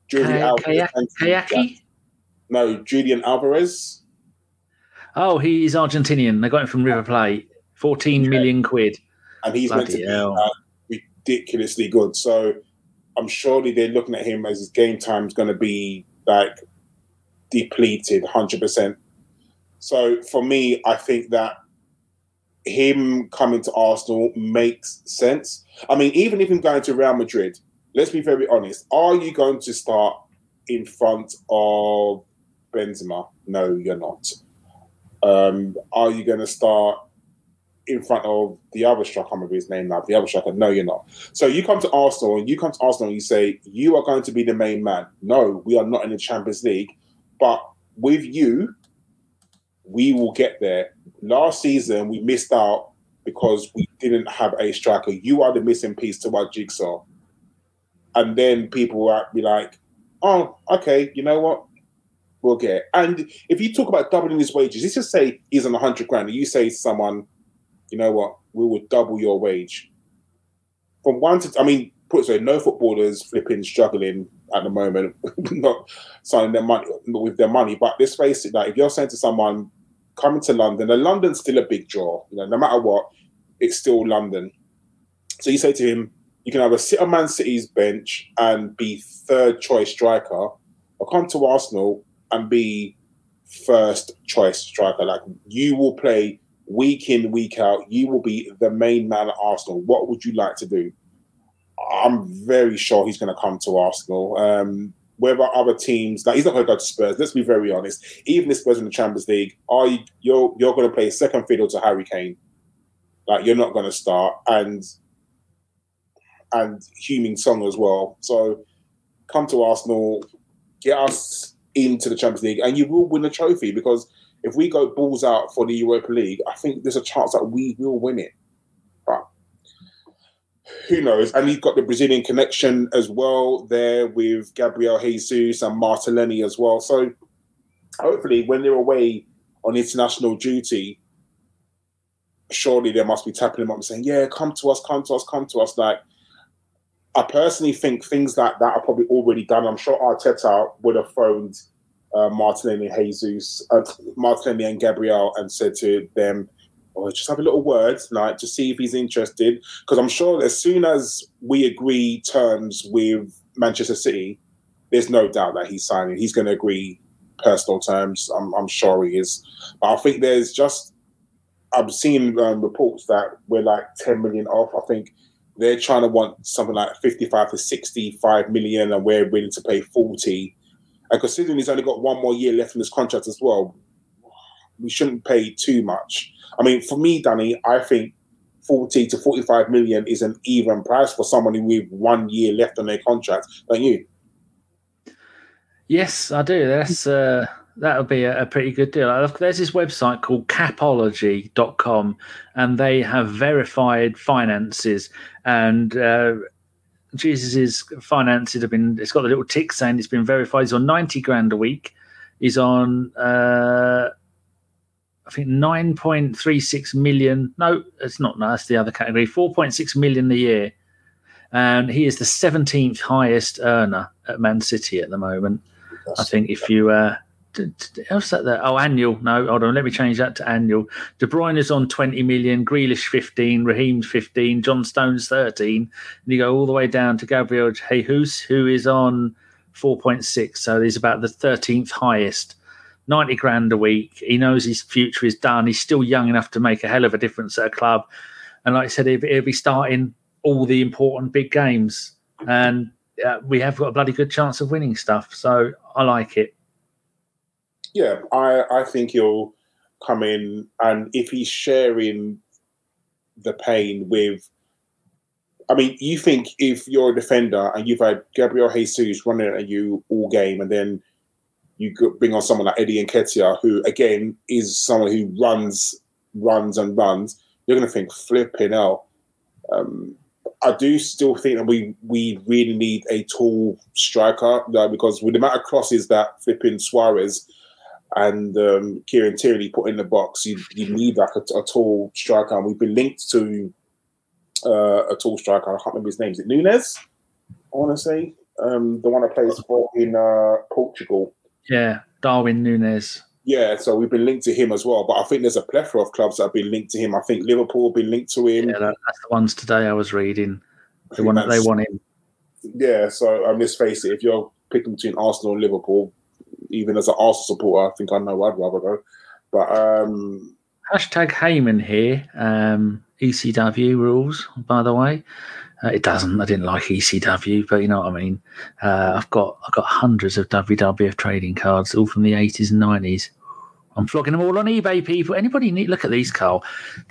Julian Kay- Alvarez. Kayaki? No, Julian Alvarez. Oh, he's Argentinian. They got him from River Plate. fourteen yeah. million quid. And he's Bloody meant to be like, ridiculously good. So I'm surely they're looking at him as his game time's going to be like depleted one hundred percent. So for me, I think that him coming to Arsenal makes sense. I mean, even if him going to Real Madrid, let's be very honest. Are you going to start in front of Benzema? No, you're not. Um, are you going to start in front of the other striker? I can't remember his name now. The other striker? No, you're not. So you come to Arsenal and you come to Arsenal and you say, you are going to be the main man. No, we are not in the Champions League. But with you, we will get there. Last season, we missed out because we didn't have a striker. You are the missing piece to our jigsaw. And then people will be like, oh, okay, you know what? We'll get it. And if you talk about doubling his wages, let's just say he's on one hundred grand and you say to someone, you know what, we will double your wage. From one to, I mean, put it so, no footballers flipping, struggling at the moment, not signing their money, not with their money. But let's face it, like if you're saying to someone, coming to London, and London's still a big draw, you know, no matter what, it's still London. So you say to him, you can either sit on Man City's bench and be third choice striker, or come to Arsenal and be first choice striker. Like you will play week in, week out. You will be the main man at Arsenal. What would you like to do? I'm very sure he's going to come to Arsenal. Um, whether other teams, like he's not going to go to Spurs. Let's be very honest. Even if Spurs in the Champions League, are you, you're you're going to play second fiddle to Harry Kane. Like you're not going to start, and and Heung-min Son as well. So come to Arsenal, get us into the Champions League, and you will win a trophy, because if we go balls out for the Europa League, I think there's a chance that we will win it. But who knows? And you've got the Brazilian connection as well there with Gabriel Jesus and Martinelli as well. So hopefully when they're away on international duty, surely they must be tapping them up and saying, yeah, come to us, come to us, come to us. Like, I personally think things like that are probably already done. I'm sure Arteta would have phoned Uh, Martinelli and Jesus, uh, Martinelli and Gabriel, and said to them, oh, just have a little word, like, to see if he's interested. Because I'm sure as soon as we agree terms with Manchester City, there's no doubt that he's signing. He's going to agree personal terms. I'm, I'm sure he is. But I think there's just, I've seen um, reports that we're like ten million off. I think they're trying to want something like fifty-five to sixty-five million, and we're willing to pay forty. And considering he's only got one more year left in his contract as well, we shouldn't pay too much. I mean, for me, Danny, I think forty to forty-five million is an even price for someone with one year left on their contract. Don't you? Yes, I do. That's uh, that would be a, a pretty good deal. There's this website called capology dot com, and they have verified finances, and uh, Jesus's finances have been, it's got the little tick saying it's been verified. He's on ninety grand a week. He's on, uh, I think, nine point three six million. No, it's not. No, that's the other category. four point six million a year. And he is the seventeenth highest earner at Man City at the moment. That's I think if you, uh, else that there? Oh, annual. No, hold on. Let me change that to annual. De Bruyne is on twenty million, Grealish fifteen, Raheem fifteen, John Stones thirteen, and you go all the way down to Gabriel Jesus, who is on four point six. So he's about the thirteenth highest. ninety grand a week. He knows his future is done. He's still young enough to make a hell of a difference at a club. And like I said, he'll be starting all the important big games. And uh, we have got a bloody good chance of winning stuff. So I like it. Yeah, I, I think he'll come in, and if he's sharing the pain with, I mean, you think if you're a defender and you've had Gabriel Jesus running at you all game, and then you bring on someone like Eddie Nketiah, who again is someone who runs, runs and runs, you're going to think, flipping hell. Um, I do still think that we, we really need a tall striker, uh, because with the amount of crosses that flipping Suarez and um, Kieran Tierney put in the box, you, you need like a, a tall striker. And we've been linked to uh, a tall striker. I can't remember his name. Is it Nunes? I want to say um, the one that plays for in uh, Portugal. Yeah, Darwin Nunes. Yeah, so we've been linked to him as well. But I think there's a plethora of clubs that have been linked to him. I think Liverpool have been linked to him. Yeah, that's the ones today I was reading. The one that they want him. Yeah, so um, let's face it, if you're picking between Arsenal and Liverpool, even as an Arsenal supporter, I think I know where I'd rather go. But um, hashtag Heyman here. Um, E C W rules, by the way. Uh, it doesn't. I didn't like E C W, but you know what I mean. Uh, I've got I've got hundreds of W W F trading cards, all from the eighties and nineties. I'm flogging them all on eBay, people. Anybody need look at these, Carl?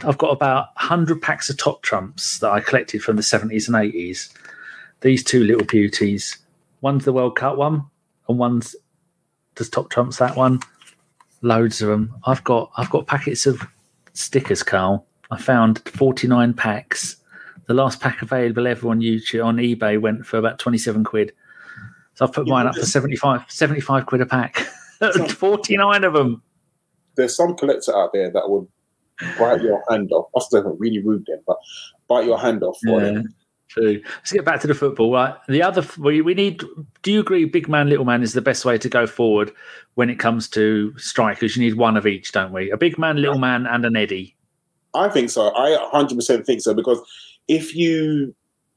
I've got about one hundred packs of Top Trumps that I collected from the seventies and eighties. These two little beauties. One's the World Cup one, and one's does Top Trumps that one. Loads of them. I've got I've got packets of stickers, Carl. I found forty-nine packs. The last pack available ever on YouTube on eBay went for about twenty-seven quid. So I've put yeah, mine up for seventy-five quid a pack. forty-nine of them. There's some collector out there that would bite your hand off. I still haven't really rude them, but bite your hand off for yeah, them. True. Let's get back to the football. Right? The other we we need. Do you agree? Big man, little man is the best way to go forward when it comes to strikers. You need one of each, don't we? A big man, little man, and an Eddie. I think so. I one hundred percent think so, because if you,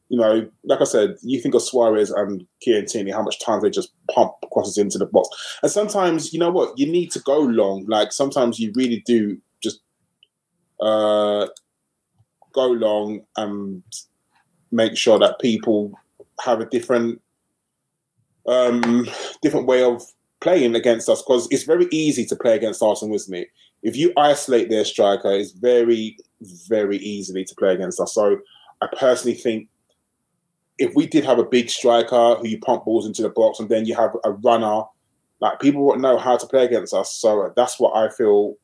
you know, like I said, you think of Suarez and Kieran Tierney, how much time they just pump crosses into the box. And sometimes, you know what, you need to go long. Like, sometimes you really do just uh, go long and make sure that people have a different um, different way of playing against us, because it's very easy to play against Arsenal, isn't it? If you isolate their striker, it's very, very easily to play against us. So I personally think if we did have a big striker who you pump balls into the box, and then you have a runner, like, people wouldn't know how to play against us. So that's what I feel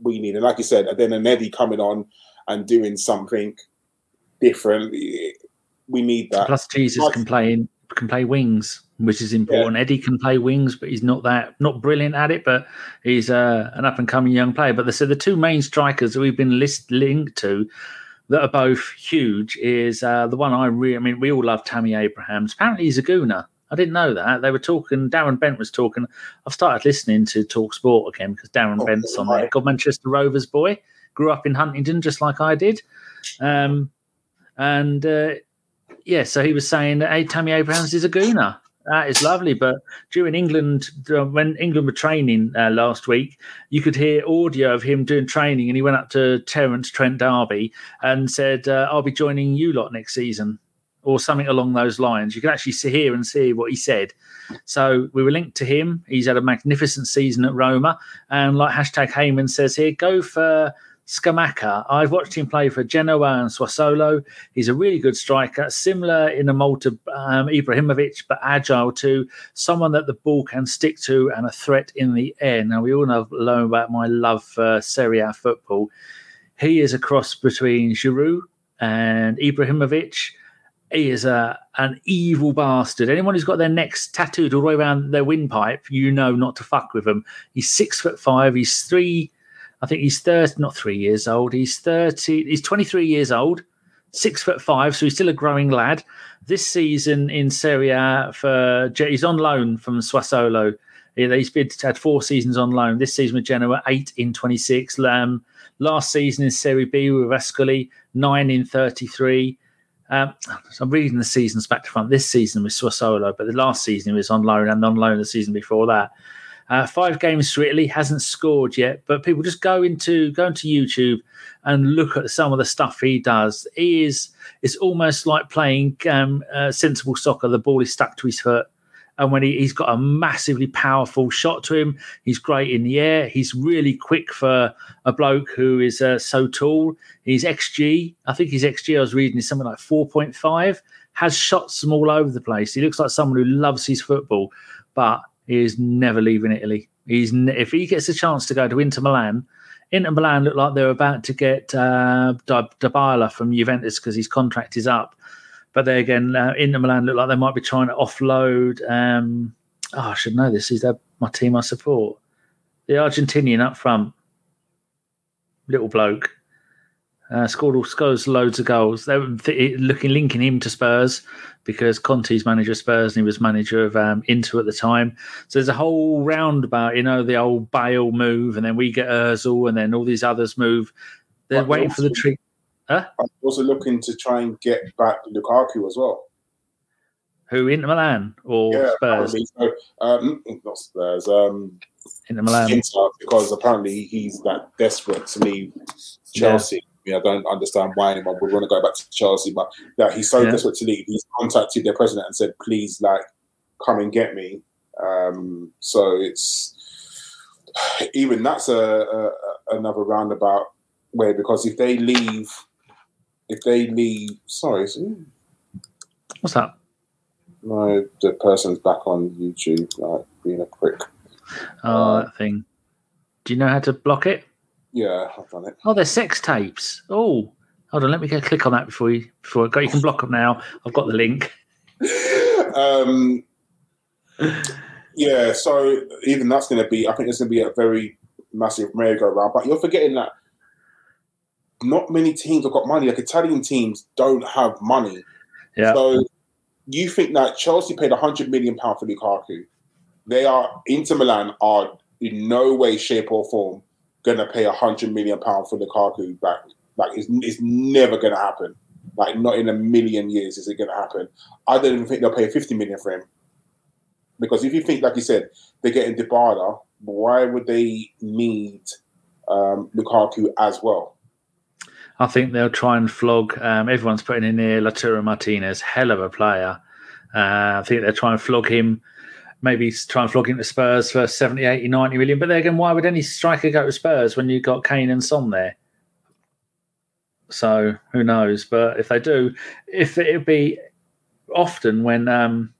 we need. And like you said, then an Eddie coming on and doing something different, we need that. Plus Jesus Plus, can play in, can play wings, which is important. Yeah. Eddie can play wings, but he's not that not brilliant at it, but he's uh, an up-and-coming young player. But the, so the two main strikers that we've been list, linked to that are both huge is uh, the one I really, I mean, we all love Tammy Abrahams. Apparently he's a gooner. I didn't know that. They were talking, Darren Bent was talking. I've started listening to Talk Sport again because Darren oh, Bent's on right. there. God, Manchester Rovers boy. Grew up in Huntingdon just like I did. Um, and, uh, yeah, so he was saying, hey, Tammy Abrahams is a gooner. That is lovely. But during England, when England were training uh, last week, you could hear audio of him doing training, and he went up to Terence Trent D'Arby and said, uh, I'll be joining you lot next season, or something along those lines. You can actually see, hear and see what he said. So we were linked to him. He's had a magnificent season at Roma. And like hashtag Heyman says here, go for Scamacca. I've watched him play for Genoa and Sassuolo. He's a really good striker, similar in a mold to um, Ibrahimovic, but agile too. Someone that the ball can stick to and a threat in the air. Now, we all know about my love for Serie A football. He is a cross between Giroud and Ibrahimovic. He is a, an evil bastard. Anyone who's got their necks tattooed all the way around their windpipe, you know not to fuck with them. He's six foot five. He's three... I think he's thirty, not three years old. He's thirty. He's twenty-three years old, six foot five. So he's still a growing lad. This season in Serie A, for he's on loan from Sassuolo. He's been had four seasons on loan. This season with Genoa, eight in twenty-six. Um, last season in Serie B with Ascoli, nine in thirty-three. Um, so I'm reading the seasons back to front. This season with Sassuolo, but the last season he was on loan, and on loan the season before that. Uh, five games for Italy, hasn't scored yet, but people just go into go into YouTube and look at some of the stuff he does. He is it's almost like playing um, uh, sensible soccer. The ball is stuck to his foot, and when he, he's got a massively powerful shot to him, he's great in the air. He's really quick for a bloke who is uh, so tall. His X G, I think his X G I was reading is something like four point five. Has shots from all over the place. He looks like someone who loves his football, but he is never leaving Italy. He's ne- if he gets a chance to go to Inter Milan, Inter Milan look like they're about to get uh, Dybala from Juventus because his contract is up. But there again, uh, Inter Milan look like they might be trying to offload. Um, oh, I should know this. Is that my team I support? The Argentinian up front, little bloke, uh, scored all scores, loads of goals. They were th- looking linking him to Spurs because Conte's manager of Spurs and he was manager of um, Inter at the time. So there's a whole roundabout, you know, the old Bale move, and then we get Ozil, and then all these others move. They're but waiting also, for the trick. Huh? I'm also looking to try and get back Lukaku as well. Who, Inter Milan or yeah, Spurs? So, um, not Spurs. Um, Inter Milan. Inter, because apparently he's that desperate to leave Chelsea. Yeah. I, mean, I don't understand why anyone would want to go back to Chelsea, but that he's so yeah. desperate to leave. He's contacted their president and said, "Please, like, come and get me." Um, so it's even that's a, a, another roundabout way because if they leave, if they leave, sorry, see? What's that? No, the person's back on YouTube, like being a prick. Oh, um, that thing. Do you know how to block it? Yeah, I've done it. Oh, they're sex tapes. Oh, hold on, let me go click on that before you before go. You can block them now. I've got the link. um, yeah. So even that's going to be. I think it's going to be a very massive merry-go-round. But you're forgetting that not many teams have got money. Like Italian teams don't have money. Yeah. So you think that Chelsea paid one hundred million pounds for Lukaku. They are, Inter Milan are in no way, shape or form going to pay one hundred million pounds for Lukaku back. Like, it's, it's never going to happen. Like, not in a million years is it going to happen. I don't even think they'll pay fifty million pounds for him. Because if you think, like you said, they're getting Dybala, why would they need um, Lukaku as well? I think they'll try and flog. Um, everyone's putting in here Lautaro Martinez, hell of a player. Uh, I think they'll try and flog him, maybe try and flog him to Spurs for seventy, eighty, ninety million. But then again, why would any striker go to Spurs when you've got Kane and Son there? So who knows? But if they do, if it would be often when, um,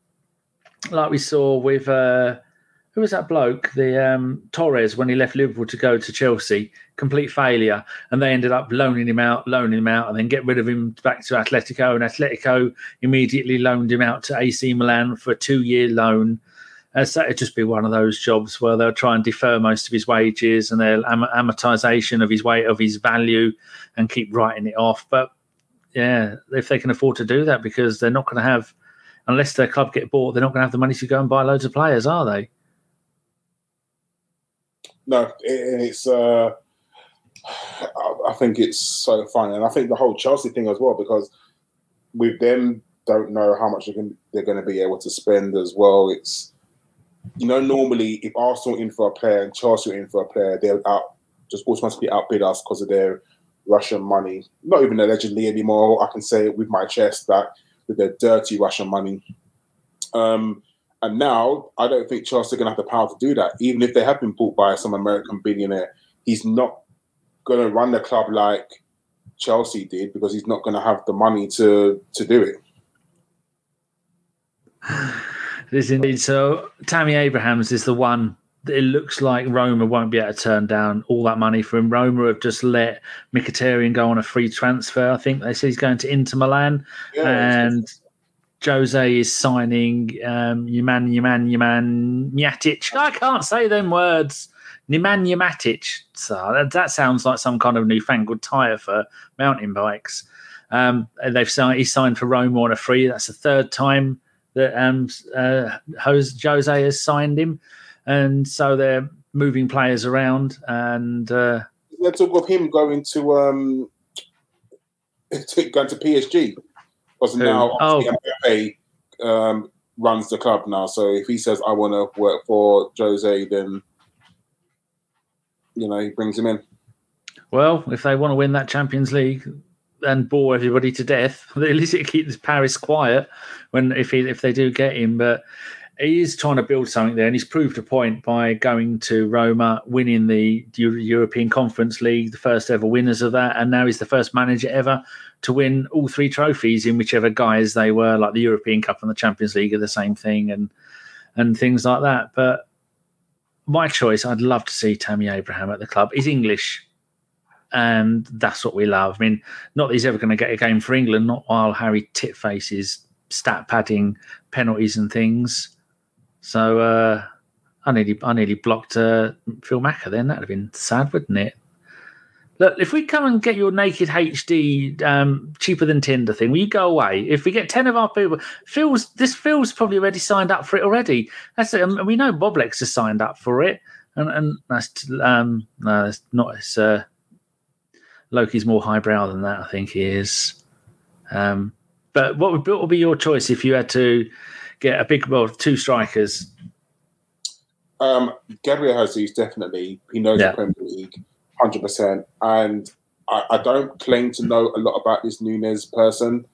like we saw with, uh, who was that bloke? The um, Torres, when he left Liverpool to go to Chelsea, complete failure. And they ended up loaning him out, loaning him out, and then get rid of him back to Atletico. And Atletico immediately loaned him out to A C Milan for a two-year loan. Uh, so it'd just be one of those jobs where they'll try and defer most of his wages and their am- amortisation of his weight, of his value, and keep writing it off. But, yeah, if they can afford to do that, because they're not going to have, unless their club get bought, they're not going to have the money to go and buy loads of players, are they? No, it's. Uh, I think it's so fun, and I think the whole Chelsea thing as well, because with them, don't know how much they're going to be able to spend as well. It's, you know, normally if Arsenal in for a player and Chelsea in for a player, they're out, just automatically outbid us because of their Russian money. Not even allegedly anymore. I can say it with my chest that with their dirty Russian money. Um. And now, I don't think Chelsea are going to have the power to do that. Even if they have been bought by some American billionaire, he's not going to run the club like Chelsea did because he's not going to have the money to, to do it. It is indeed. So, Tammy Abrahams is the one. It looks like Roma won't be able to turn down all that money for him. Roma have just let Mkhitaryan go on a free transfer. I think they said he's going to Inter Milan. Yeah, and Jose is signing um, Yuman, Yuman, Yuman, Matic. I can't say them words. Yuman, Matic. So that, that sounds like some kind of newfangled tyre for mountain bikes. Um, they've signed, he signed for Roma on a free. That's the third time that um, uh, Jose has signed him. And so they're moving players around. And uh, let's talk of him going to, um, to, going to P S G. Because now oh. the M F A um, runs the club now. So if he says, I want to work for Jose, then, you know, he brings him in. Well, if they want to win that Champions League and bore everybody to death, at least it keeps Paris quiet when if he, if they do get him. But he is trying to build something there, and he's proved a point by going to Roma, winning the European Conference League, the first ever winners of that, and now he's the first manager ever to win all three trophies in whichever guise they were, like the European Cup and the Champions League are the same thing, and and things like that. But my choice, I'd love to see Tammy Abraham at the club. He's English. and that's what we love. I mean, not that he's ever going to get a game for England, not while Harry Titface is stat padding penalties and things. So uh, I nearly I nearly blocked uh, Phil Macca then. That would have been sad, wouldn't it? Look, if we come and get your Naked H D um, cheaper than Tinder thing, will you go away? If we get ten of our people, Phil's this Phil's probably already signed up for it already. That's it. And we know Boblex has signed up for it, and and that's um, no, it's not. It's uh, Loki's more highbrow than that. I think he is. Um, but what would, what would be your choice if you had to get a big, well, two strikers? Um, Gabriel Jesus definitely. He knows yeah. the Premier League. one hundred percent. And I, I don't claim to know a lot about this Nunes person,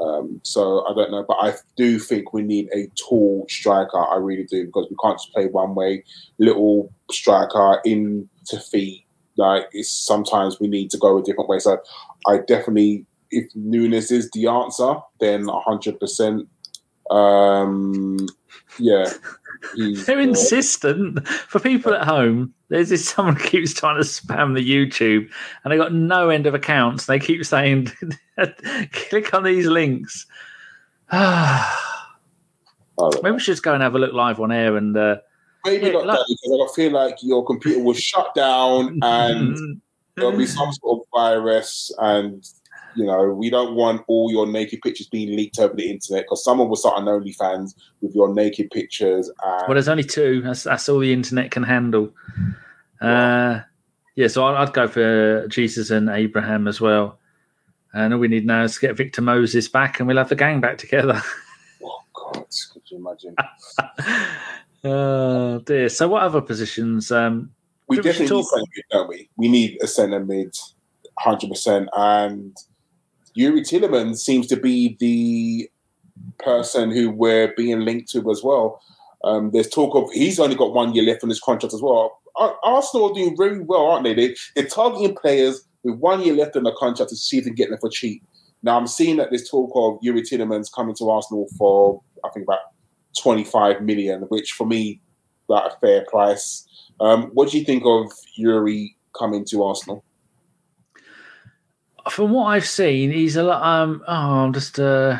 um, so I don't know. But I do think we need a tall striker. I really do, because we can't just play one way. Little striker in to feet. Like, it's, sometimes we need to go a different way. So I definitely, if Nunes is the answer, then one hundred percent. Um, yeah. They're insistent. For people at home, there's this someone who keeps trying to spam the YouTube, and they got no end of accounts. They keep saying, "Click on these links." Maybe we should just go and have a look live on air. And uh, maybe yeah, not like, Danny, because I feel like your computer will shut down, and there'll be some sort of virus, and you know, we don't want all your naked pictures being leaked over the internet, because someone will start an OnlyFans with your naked pictures. And well, there's only two. That's, that's all the internet can handle. Yeah, uh, yeah so I'd, I'd go for Jesus and Abraham as well. And all we need now is to get Victor Moses back, and we'll have the gang back together. Oh, God. Could you imagine? Oh, dear. So what other positions? Um, we definitely we need centre mid, don't we? We need a centre mid, one hundred percent. And Yuri Tielemans seems to be the person who we're being linked to as well. Um, there's talk of he's only got one year left on his contract as well. Arsenal are doing very well, aren't they? they? They're targeting players with one year left on the contract to see if they can get them for cheap. Now, I'm seeing that there's talk of Yuri Tielemans coming to Arsenal for, I think, about twenty-five million, which for me, like a fair price. Um, what do you think of Yuri coming to Arsenal? From what I've seen, he's a lot. Um, oh, I'm just uh,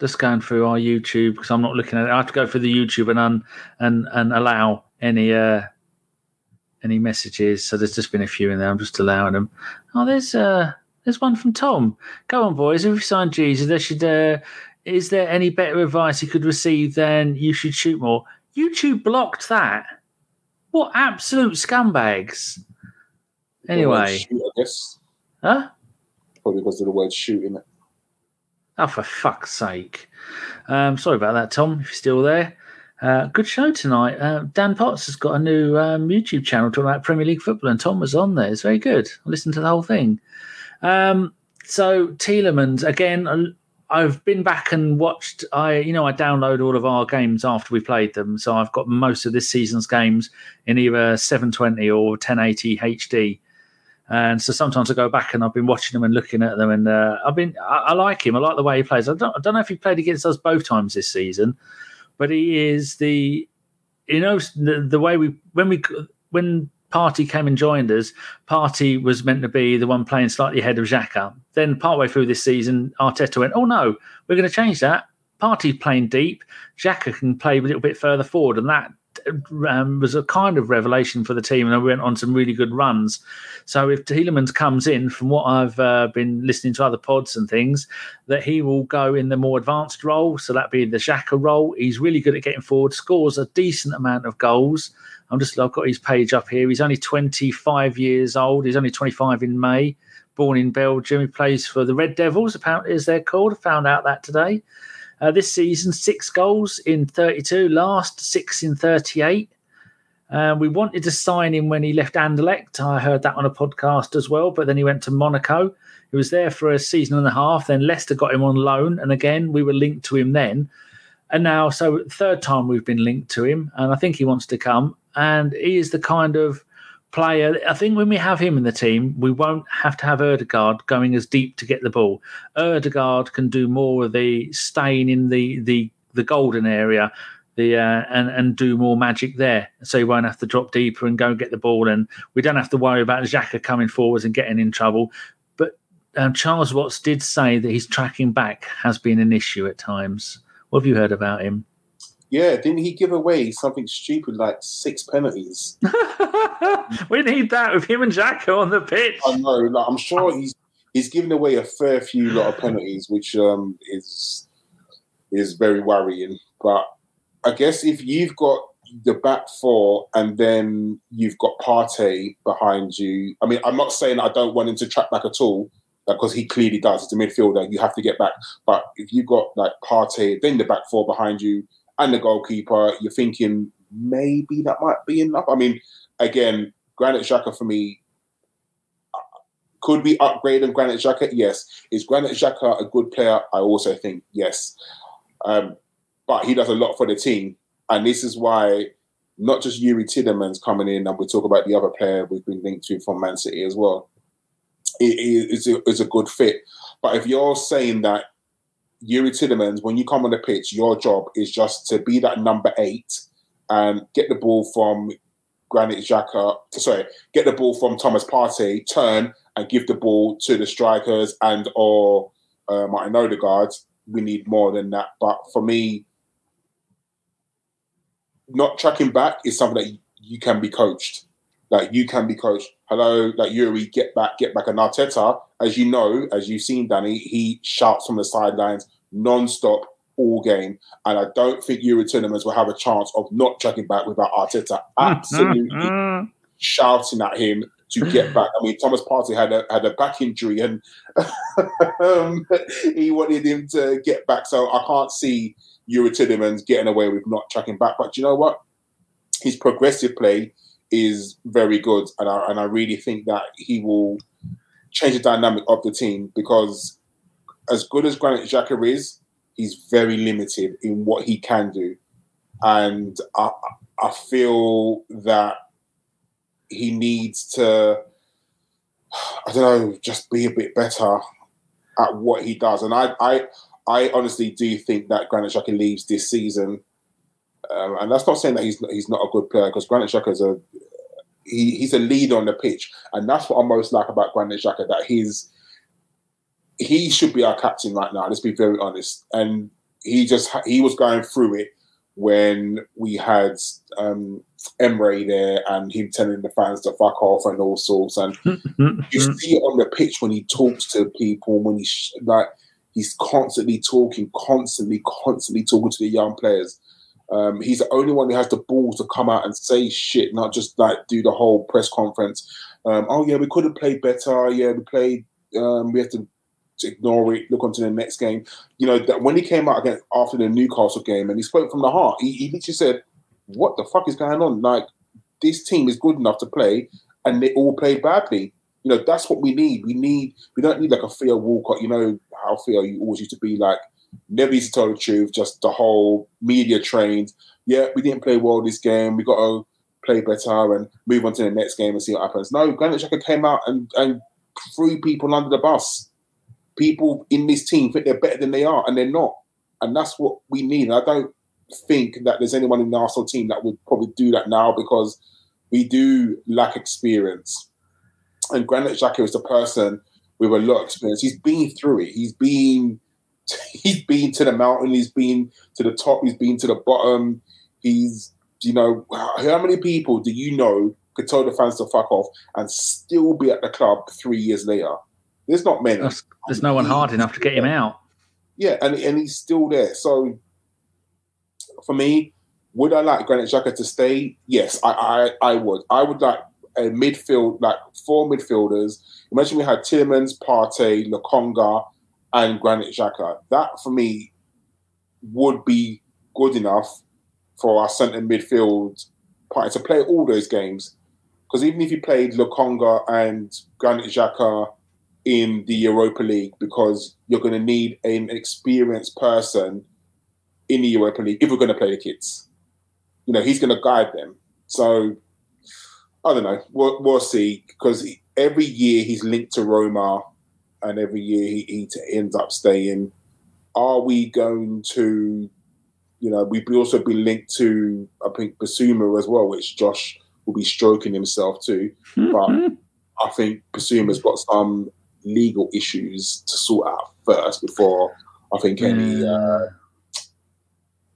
just going through our YouTube because I'm not looking at it. I have to go through the YouTube and un, and and allow any uh, any messages. So there's just been a few in there. I'm just allowing them. Oh, there's uh, there's one from Tom. Go on, boys. If you sign Jesus, there should. Uh, is there any better advice you could receive than you should shoot more? YouTube blocked that. What absolute scumbags! Anyway, huh? Probably because of the word shooting. Oh, for fuck's sake. Um, sorry about that, Tom, if you're still there. Uh, good show tonight. Uh, Dan Potts has got a new um, YouTube channel talking about Premier League football, and Tom was on there. It's very good. I listened to the whole thing. Um, so, Tielemans, again, I've been back and watched. I, you know, I download all of our games after we played them, so I've got most of this season's games in either seven twenty or ten eighty H D. And so sometimes I go back and I've been watching them and looking at them, and uh, I've been I, I like him. I like the way he plays. I don't, I don't know if he played against us both times this season, but he is the you know the, the way we when we when Partey came and joined us, Partey was meant to be the one playing slightly ahead of Xhaka. Then partway through this season, Arteta went, "Oh no, we're going to change that. Partey playing deep, Xhaka can play a little bit further forward," and that. Um, was a kind of revelation for the team, and we went on some really good runs. So if Tielemans comes in, from what I've uh, been listening to other pods and things, that he will go in the more advanced role, so that being the Xhaka role. He's really good at getting forward, scores a decent amount of goals. I'm just, I've got his page up here. He's only twenty-five years old. He's only twenty-five in May, born in Belgium. He plays for the Red Devils, apparently, as they're called. I found out that today. Uh, this season, six goals in thirty-two, last six in thirty-eight. Uh, we wanted to sign him when he left Anderlecht. I heard that on a podcast as well, but then he went to Monaco. He was there for a season and a half. Then Leicester got him on loan, and again, we were linked to him then. And now, so third time we've been linked to him, and I think he wants to come. And he is the kind of player, I think when we have him in the team, we won't have to have Ødegaard going as deep to get the ball. Ødegaard can do more of the staying in the the, the golden area. the uh, and and do more magic there, so he won't have to drop deeper and go and get the ball, and we don't have to worry about Xhaka coming forwards and getting in trouble. But um, Charles Watts did say that his tracking back has been an issue at times. What have you heard about him? Yeah, didn't he give away something stupid like six penalties? We need that with him and Xhaka on the pitch. I know. Like, I'm sure he's he's given away a fair few lot of penalties, which um, is is very worrying. But I guess if you've got the back four and then you've got Partey behind you, I mean, I'm not saying I don't want him to track back at all, because he clearly does. He's a midfielder. You have to get back. But if you've got like Partey, then the back four behind you, and the goalkeeper, you're thinking maybe that might be enough. I mean, again, Granit Xhaka for me, could we upgrade on Granit Xhaka? Yes. Is Granit Xhaka a good player? I also think yes. Um, but he does a lot for the team. And this is why not just Youri Tielemans coming in, and we talk about the other player we've been linked to from Man City as well. It is it, a good fit. But if you're saying that Youri Tielemans, when you come on the pitch, your job is just to be that number eight and get the ball from Granit Xhaka, sorry, get the ball from Thomas Partey, turn and give the ball to the strikers and or um, I know the guards. We need more than that. But for me, not tracking back is something that you can be coached. Like, you can be coached. Hello, like, Youri, get back, get back. And Arteta, as you know, as you've seen, Danny, he shouts from the sidelines non-stop all game. And I don't think Youri Tielemans will have a chance of not tracking back without Arteta absolutely shouting at him to get back. I mean, Thomas Partey had a, had a back injury and um, he wanted him to get back. So I can't see Youri Tielemans getting away with not tracking back. But do you know what? His progressive play is very good, and I and I really think that he will change the dynamic of the team, because as good as Granit Xhaka is, he's very limited in what he can do, and I I feel that he needs to, I don't know, just be a bit better at what he does. And I I I honestly do think that Granit Xhaka leaves this season. Um, and that's not saying that he's not, he's not a good player, because Granit Xhaka is a he, he's a leader on the pitch, and that's what I most like about Granit Xhaka. That he's he should be our captain right now. Let's be very honest. And he just he was going through it when we had um, Emre there, and him telling the fans to fuck off and all sorts. And you see it on the pitch when he talks to people, when he like he's constantly talking, constantly, constantly talking to the young players. Um, he's the only one who has the balls to come out and say shit, not just like do the whole press conference. Um, oh yeah, we could have played better. Yeah, we played. Um, we have to, to ignore it. Look on to the next game. You know that when he came out against after the Newcastle game and he spoke from the heart, he, he literally said, "What the fuck is going on? Like, this team is good enough to play, and they all play badly." You know, that's what we need. We need. We don't need like a Theo Walcott. You know how Theo you always used to be like. Never used to tell the truth, just the whole media trained. Yeah, we didn't play well this game. We got to play better and move on to the next game and see what happens. No, Granit Xhaka came out and, and threw people under the bus. People in this team think they're better than they are, and they're not. And that's what we need. And I don't think that there's anyone in the Arsenal team that would probably do that now, because we do lack experience. And Granit Xhaka is the person with a lot of experience. He's been through it. He's been... He's been to the mountain. He's been to the top. He's been to the bottom. He's, you know, how many people do you know could tell the fans to fuck off and still be at the club three years later? There's not many. There's, there's no one hard enough to get him out. Yeah, and and he's still there. So for me, would I like Granit Xhaka to stay? Yes, I I, I would. I would like a midfield, like four midfielders. Imagine we had Tielemans, Partey, Lokonga, and Granit Xhaka. That, for me, would be good enough for our centre midfield partner to play all those games. Because even if you played Lokonga and Granit Xhaka in the Europa League, because you're going to need an experienced person in the Europa League if we're going to play the kids. You know, he's going to guide them. So, I don't know. We'll, we'll see. Because every year he's linked to Roma, and every year he, he ends up staying. Are we going to you know, we've also been linked to, I think, Basuma as well, which Josh will be stroking himself to. Mm-hmm. But I think Basuma's got some legal issues to sort out first before I think any mm. uh,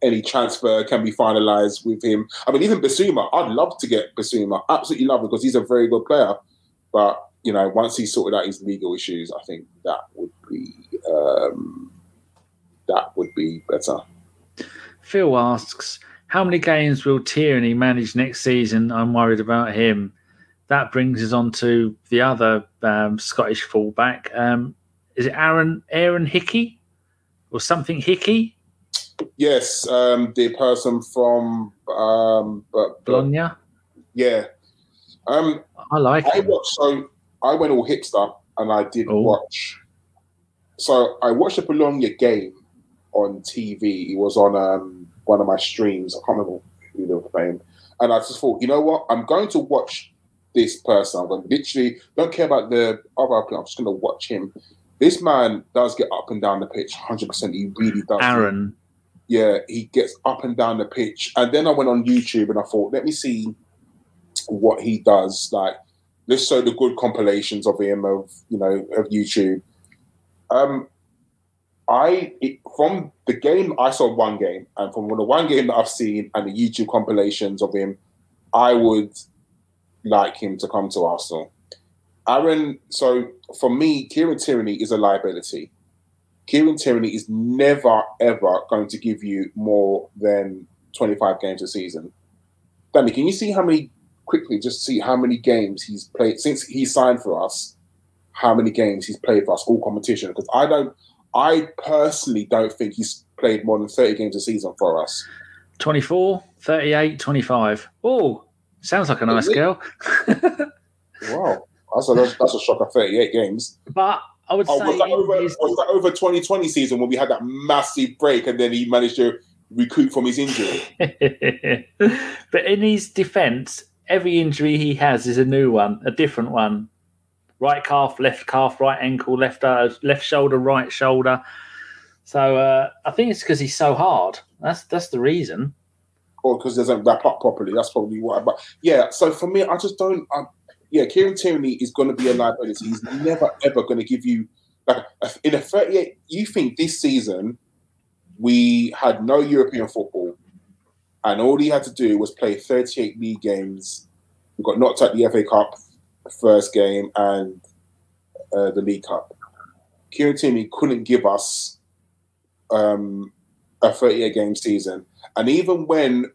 any transfer can be finalised with him. I mean, even Basuma, I'd love to get Basuma. Absolutely love him because he's a very good player. But, you know, once he's sorted out his legal issues, I think that would be um, that would be better. Phil asks, how many games will Tierney manage next season? I'm worried about him. That brings us on to the other um, Scottish fullback. Um, is it Aaron Aaron Hickey or something Hickey? Yes, um, the person from um, but, but, Bologna. Yeah, um, I like. I watched, so I went all hipster and I did Ooh. watch. So I watched the Bologna game on T V. It was on um, one of my streams. I can't remember who they were playing, and I just thought, you know what? I'm going to watch this person. I'm going to literally don't care about the other player. I'm just going to watch him. This man does get up and down the pitch, one hundred percent. He really does. Aaron. Yeah, he gets up and down the pitch. And then I went on YouTube and I thought, let me see what he does. Like, let's show the good compilations of him, of, you know, of YouTube. Um, I it, from the game, I saw one game. And from the one game that I've seen and the YouTube compilations of him, I would like him to come to Arsenal. Aaron, so for me, Kieran Tierney is a liability. Kieran Tierney is never, ever going to give you more than twenty-five games a season. Danny, can you see how many, quickly, just see how many games he's played, since he signed for us, how many games he's played for us, all competition? Because I don't, I personally don't think he's played more than thirty games a season for us. twenty-four, thirty-eight, twenty-five. Oh, sounds like a nice really? girl. Wow. That's a, that's a shock of thirty-eight games. But I would oh, say... Was that, over, his... was that over twenty twenty season when we had that massive break and then he managed to recoup from his injury? But in his defence, every injury he has is a new one, a different one. Right calf, left calf, right ankle, left uh, left shoulder, right shoulder. So uh, I think it's because he's so hard. That's that's the reason. Or because he doesn't wrap up properly. That's probably why. But yeah, so for me, I just don't... I, Yeah, Kieran Tierney is going to be a liability. He's never, ever going to give you... like in a thirty-eight... You think this season we had no European football and all he had to do was play thirty-eight league games. We got knocked out the F A Cup first game and uh, the League Cup. Kieran Tierney couldn't give us um, a thirty-eight-game season. And even when,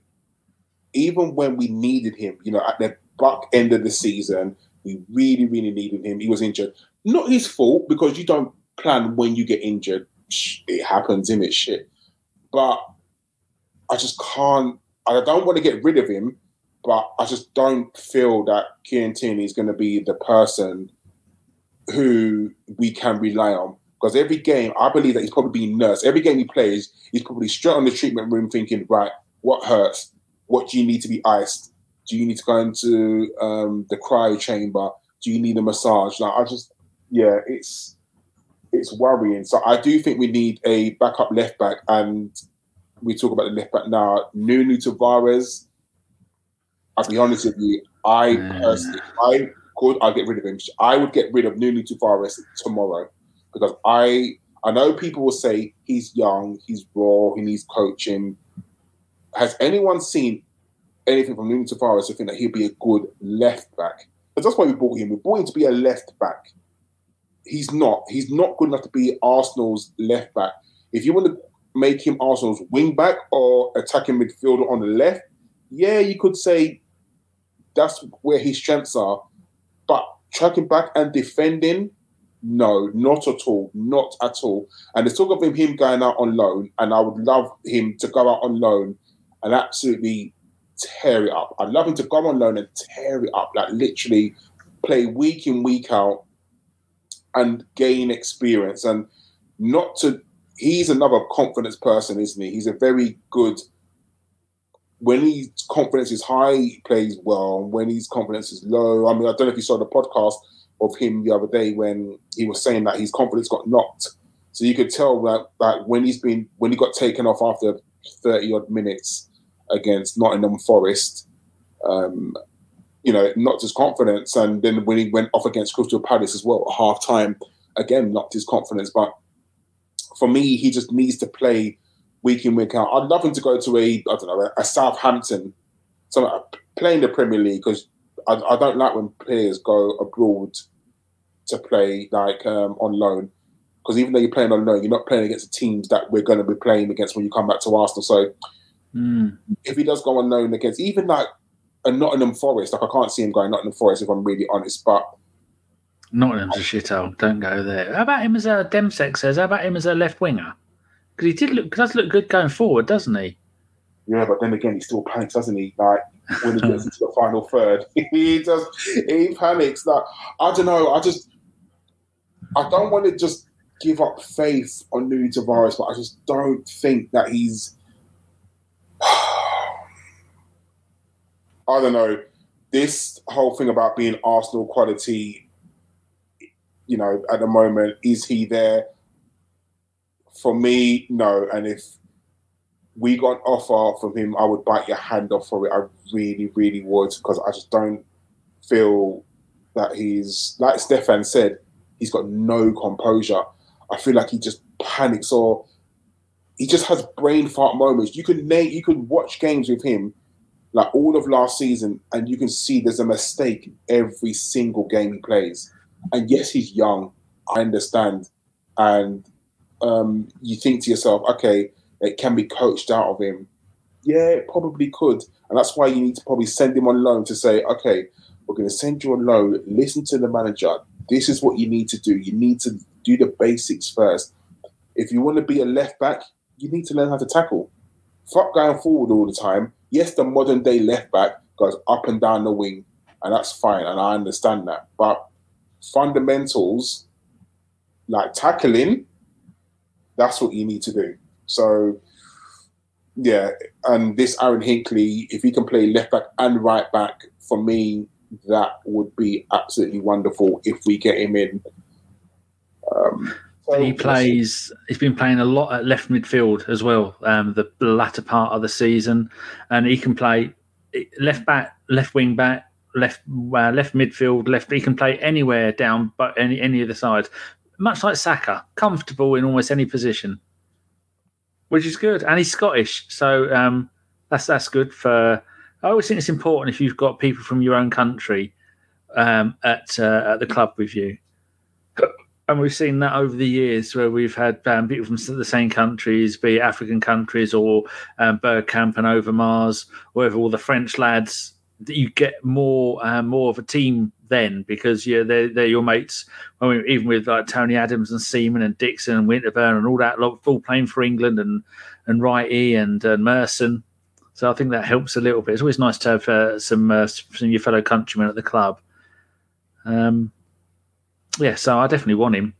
even when we needed him, you know, at the back end of the season, we really, really needed him. He was injured. Not his fault, because you don't plan when you get injured. It happens, innit, shit. But I just can't... I don't want to get rid of him, but I just don't feel that Kieran Tierney is going to be the person who we can rely on. Because every game, I believe that he's probably being nursed. Every game he plays, he's probably straight on the treatment room thinking, right, what hurts? What do you need to be iced? Do you need to go into um, the cryo chamber? Do you need a massage? Like, I just, yeah, it's it's worrying. So I do think we need a backup left back, and we talk about the left back now. Nuno Tavares. I'll be honest with you, I mm. personally, I could, I'd get rid of him. I would get rid of Nuno Tavares tomorrow because I, I know people will say he's young, he's raw, he needs coaching. Has anyone seen anything from Nuno Tavares to think that he'll be a good left back? But that's why we bought him. We bought him to be a left back. He's not. He's not good enough to be Arsenal's left back. If you want to make him Arsenal's wing back or attacking midfielder on the left, yeah, you could say that's where his strengths are. But tracking back and defending, no, not at all. Not at all. And there's talk of him, him going out on loan, and I would love him to go out on loan and absolutely tear it up. I'd love him to go on loan and tear it up, like literally play week in, week out and gain experience. And not to, he's another confidence person, isn't he? He's a very good, when his confidence is high, he plays well. And when his confidence is low, I mean, I don't know if you saw the podcast of him the other day when he was saying that his confidence got knocked. So you could tell that, that when he's been, when he got taken off after thirty-odd minutes against Nottingham Forest, um, you know, knocked his confidence. And then when he went off against Crystal Palace as well at half-time, again, knocked his confidence. But for me, he just needs to play week in, week out. I'd love him to go to a, I don't know, a Southampton, something like playing the Premier League, because I, I don't like when players go abroad to play, like, um, on loan. Because even though you're playing on loan, you're not playing against the teams that we're going to be playing against when you come back to Arsenal. So mm. if he does go on loan against even like a Nottingham Forest, like I can't see him going Nottingham Forest if I'm really honest. But Nottingham's a shithole. Don't go there. How about him as a Demsek says? How about him as a left winger? Because he did look does look good going forward, doesn't he? Yeah, but then again, he still panics, doesn't he? Like when he gets into the final third, he does. He panics. Like I don't know. I just I don't want to just. give up faith on Nuno Tavares, but I just don't think that he's... I don't know. This whole thing about being Arsenal quality, you know, at the moment, is he there? For me, no. And if we got an offer from him, I would bite your hand off for it. I really, really would, because I just don't feel that he's... Like Stefan said, he's got no composure. I feel like he just panics, or he just has brain fart moments. You can name, you can watch games with him, like all of last season, and you can see there's a mistake every single game he plays. And yes, he's young. I understand. And um, you think to yourself, okay, it can be coached out of him. Yeah, it probably could. And that's why you need to probably send him on loan to say, okay, we're going to send you on loan. Listen to the manager. This is what you need to do. You need to do the basics first. If you want to be a left back, you need to learn how to tackle. Fuck going forward all the time. Yes, the modern day left back goes up and down the wing, and that's fine, and I understand that. But fundamentals, like tackling, that's what you need to do. So, yeah, and this Aaron Hinkley, if he can play left back and right back, for me, that would be absolutely wonderful if we get him in. Um, so he plays. He's been playing a lot at left midfield as well. Um, the latter part of the season, and he can play left back, left wing back, left uh, left midfield, left. He can play anywhere down, but any any of the sides. Much like Saka, comfortable in almost any position, which is good. And he's Scottish, so um, that's that's good for. I always think it's important if you've got people from your own country um, at uh, at the club with you. And we've seen that over the years where we've had um, people from the same countries, be it African countries or um, Bergkamp and Overmars, wherever all the French lads, that you get more uh, more of a team then because yeah, they're, they're your mates. I mean, even with like Tony Adams and Seaman and Dixon and Winterburn and all that lot, all playing for England and, and Wrighty and uh, Merson. So I think that helps a little bit. It's always nice to have uh, some, uh, some of your fellow countrymen at the club. Um, yeah, so I definitely want him.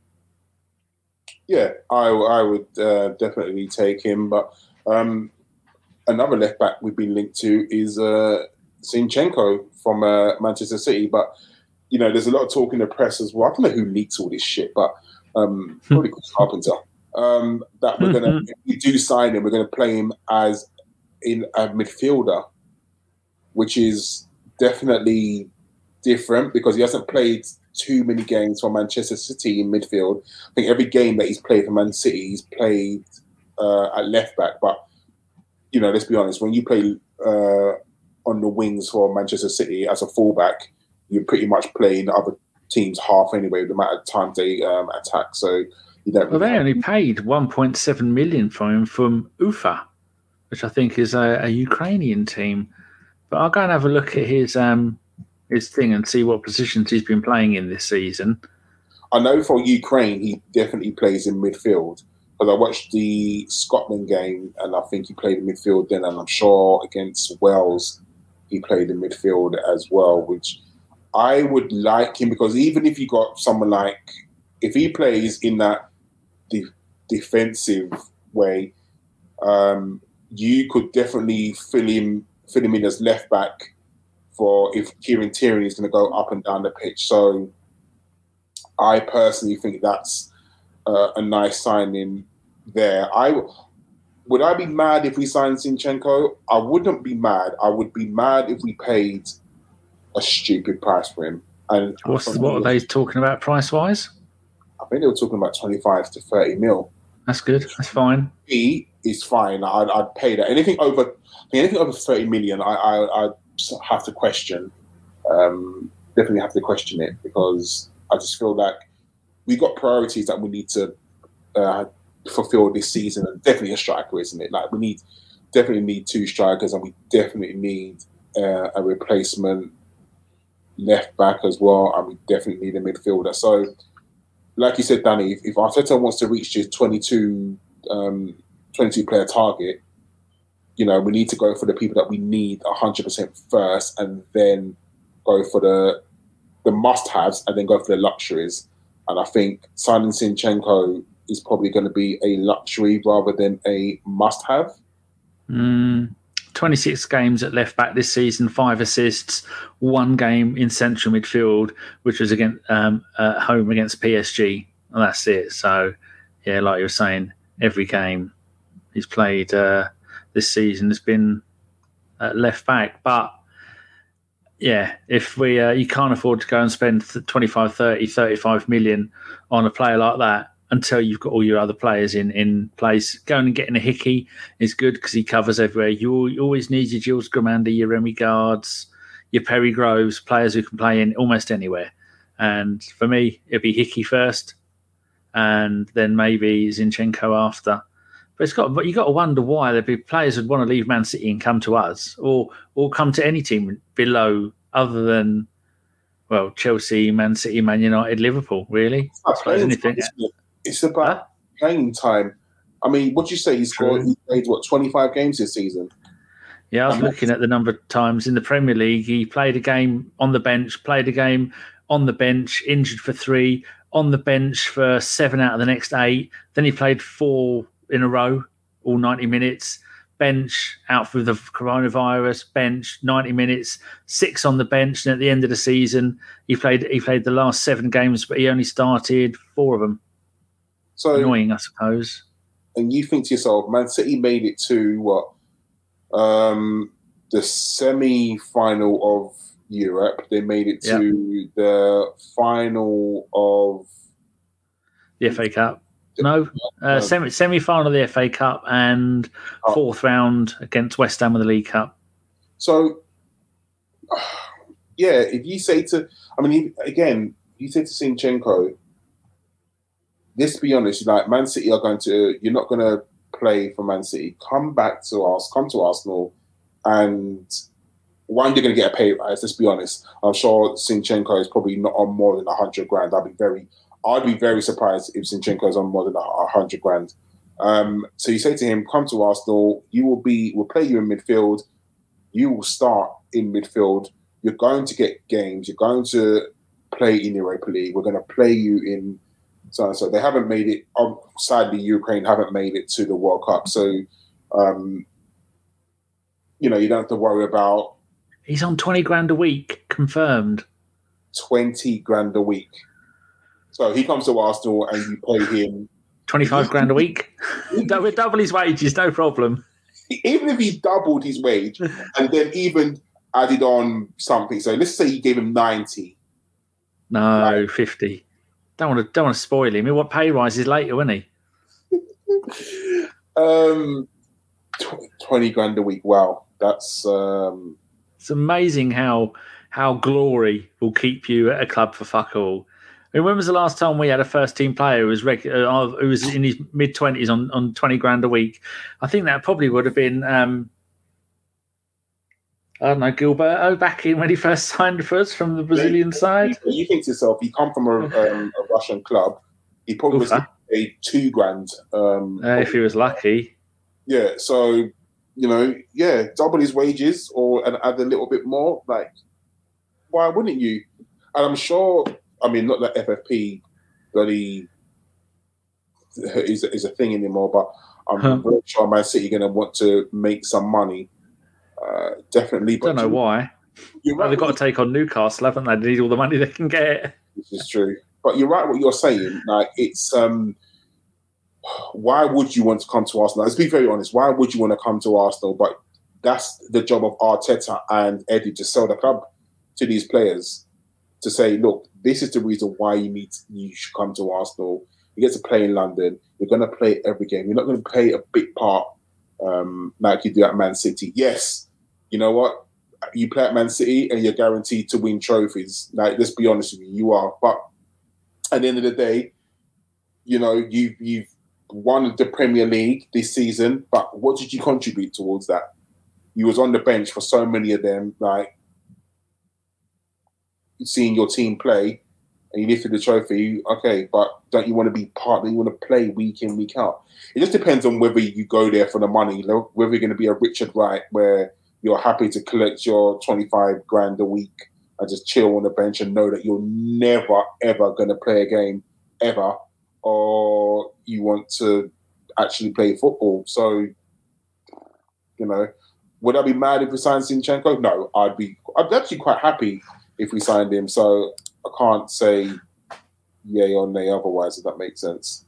Yeah, I, I would uh, definitely take him. But um, another left back we've been linked to is uh, Zinchenko from uh, Manchester City. But, you know, there's a lot of talk in the press as well. I don't know who leaks all this shit, but um, probably Chris Carpenter. Um, that we're gonna, if we do sign him, we're going to play him as in a midfielder, which is definitely different because he hasn't played too many games for Manchester City in midfield. I think every game that he's played for Man City, he's played uh, at left back. But, you know, let's be honest, when you play uh, on the wings for Manchester City as a fullback, you're pretty much playing the other team's half anyway, no matter the time they um, attack. So you don't. Well, really they only him. paid one point seven million for him from Ufa, which I think is a, a Ukrainian team. But I'll go and have a look at his um, his thing and see what positions he's been playing in this season. I know for Ukraine, he definitely plays in midfield. Because I watched the Scotland game, and I think he played in midfield then. And I'm sure against Wales, he played in midfield as well, which I would like him. Because even if you got someone like... If he plays in that de- defensive way... Um, you could definitely fill him, fill him in as left back for if Kieran Tierney is going to go up and down the pitch. So I personally think that's uh, a nice signing there. I, Would I be mad if we signed Zinchenko? I wouldn't be mad. I would be mad if we paid a stupid price for him. And What's, what are they talking about price-wise? I think they were talking about twenty-five to thirty mil. That's good. That's fine. He is fine. I'd, I'd pay that. Anything over, anything over thirty million, I, I, I have to question. Um, definitely have to question it, because I just feel like we got priorities that we need to uh, fulfill this season, and definitely a striker, isn't it? Like we need, definitely need two strikers, and we definitely need uh, a replacement left back as well, and we definitely need a midfielder. So, like you said, Danny, if, if Arteta wants to reach his twenty-two, um, twenty-two player target, you know, we need to go for the people that we need one hundred percent first, and then go for the the must-haves, and then go for the luxuries. And I think signing Zinchenko is probably going to be a luxury rather than a must-have. Mm, twenty-six games at left-back this season, five assists, one game in central midfield, which was against, um, at home against P S G, and that's it. So, yeah, like you were saying, every game he's played uh, this season has been at left-back, but yeah, if we uh, you can't afford to go and spend twenty-five, thirty, thirty-five million on a player like that until you've got all your other players in, in place. Going and getting a Hickey is good because he covers everywhere. You, you always need your Jules Grimandi, your Remy Guards, your Perry Groves, players who can play in almost anywhere. And for me, it'd be Hickey first and then maybe Zinchenko after. But it's got, but you got to wonder why there'd be players who'd want to leave Man City and come to us, or or come to any team below, other than, well, Chelsea, Man City, Man United, Liverpool. Really, it's about, playing, anything. Time. It's about huh? playing time. I mean, what do you say? He's scored, he played what twenty-five games this season. Yeah, I was and looking at the number of times in the Premier League he played a game on the bench, played a game on the bench, injured for three, on the bench for seven out of the next eight. Then he played four in a row, all ninety minutes, bench, out for the coronavirus, bench, ninety minutes, six on the bench, and at the end of the season, he played he played the last seven games, but he only started four of them. So annoying, I suppose. And you think to yourself, Man City made it to, what, um, the semi-final of Europe. They made it to yep. the final of... the F A Cup. No, uh, semi semi final of the F A Cup and fourth round against West Ham of the League Cup. So, yeah, if you say to, I mean, again, you say to Zinchenko, let's be honest, like Man City are going to, you're not going to play for Man City. Come back to us, come to Arsenal, and one, you're going to get a pay rise. Let's be honest. I'm sure Zinchenko is probably not on more than a hundred grand. I'd be very. I'd be very surprised if Zinchenko is on more than a hundred grand. Um, so you say to him, come to Arsenal, you will be, we'll play you in midfield, you will start in midfield, you're going to get games, you're going to play in Europa League, we're going to play you in so and so. They haven't made it, um, sadly, Ukraine haven't made it to the World Cup. So, um, you know, you don't have to worry about... He's on twenty grand a week, confirmed. twenty grand a week. So he comes to Arsenal and you pay him... twenty-five grand a week. Double, double his wages, no problem. Even if he doubled his wage and then even added on something. So let's say you gave him ninety. No, like, fifty. Don't want to don't want to spoil him. He want pay rises later, wouldn't he? um, twenty grand a week. Wow. That's... Um... It's amazing how how glory will keep you at a club for fuck all. I mean, when was the last time we had a first-team player who was regular, uh, who was in his mid-twenties on, on twenty grand a week? I think that probably would have been, um, I don't know, Gilberto back in when he first signed for us from the Brazilian yeah, side. You, you think to yourself, you come from a, um, a Russian club, he probably was a two grand. Um, uh, if he was lucky. Yeah, so, you know, yeah, double his wages or and add a little bit more. Like, why wouldn't you? And I'm sure... I mean, not that F F P bloody is, is a thing anymore, but I'm huh. really sure Man City are going to want to make some money. Uh, definitely. But I don't know why. You're right, well, they've got to take on Newcastle, haven't they? They need all the money they can get. This is true. But you're right what you're saying. Like, it's um, why would you want to come to Arsenal? Let's be very honest. Why would you want to come to Arsenal? But that's the job of Arteta and Eddie to sell the club to these players to say, look, this is the reason why you need you should come to Arsenal. You get to play in London. You're going to play every game. You're not going to play a big part um, like you do at Man City. Yes, you know what? You play at Man City and you're guaranteed to win trophies. Like, let's be honest with you, you are. But at the end of the day, you know, you, you've won the Premier League this season, but what did you contribute towards that? You was on the bench for so many of them, like seeing your team play and you lifted the trophy, okay, but don't you want to be part, don't you want to play week in, week out? It just depends on whether you go there for the money, whether you're going to be a Richard Wright where you're happy to collect your twenty-five grand a week and just chill on the bench and know that you're never, ever going to play a game, ever, or you want to actually play football. So, you know, would I be mad if we signed Zinchenko? No, I'd be I'd be actually quite happy if we signed him. So I can't say yay or nay otherwise, if that makes sense.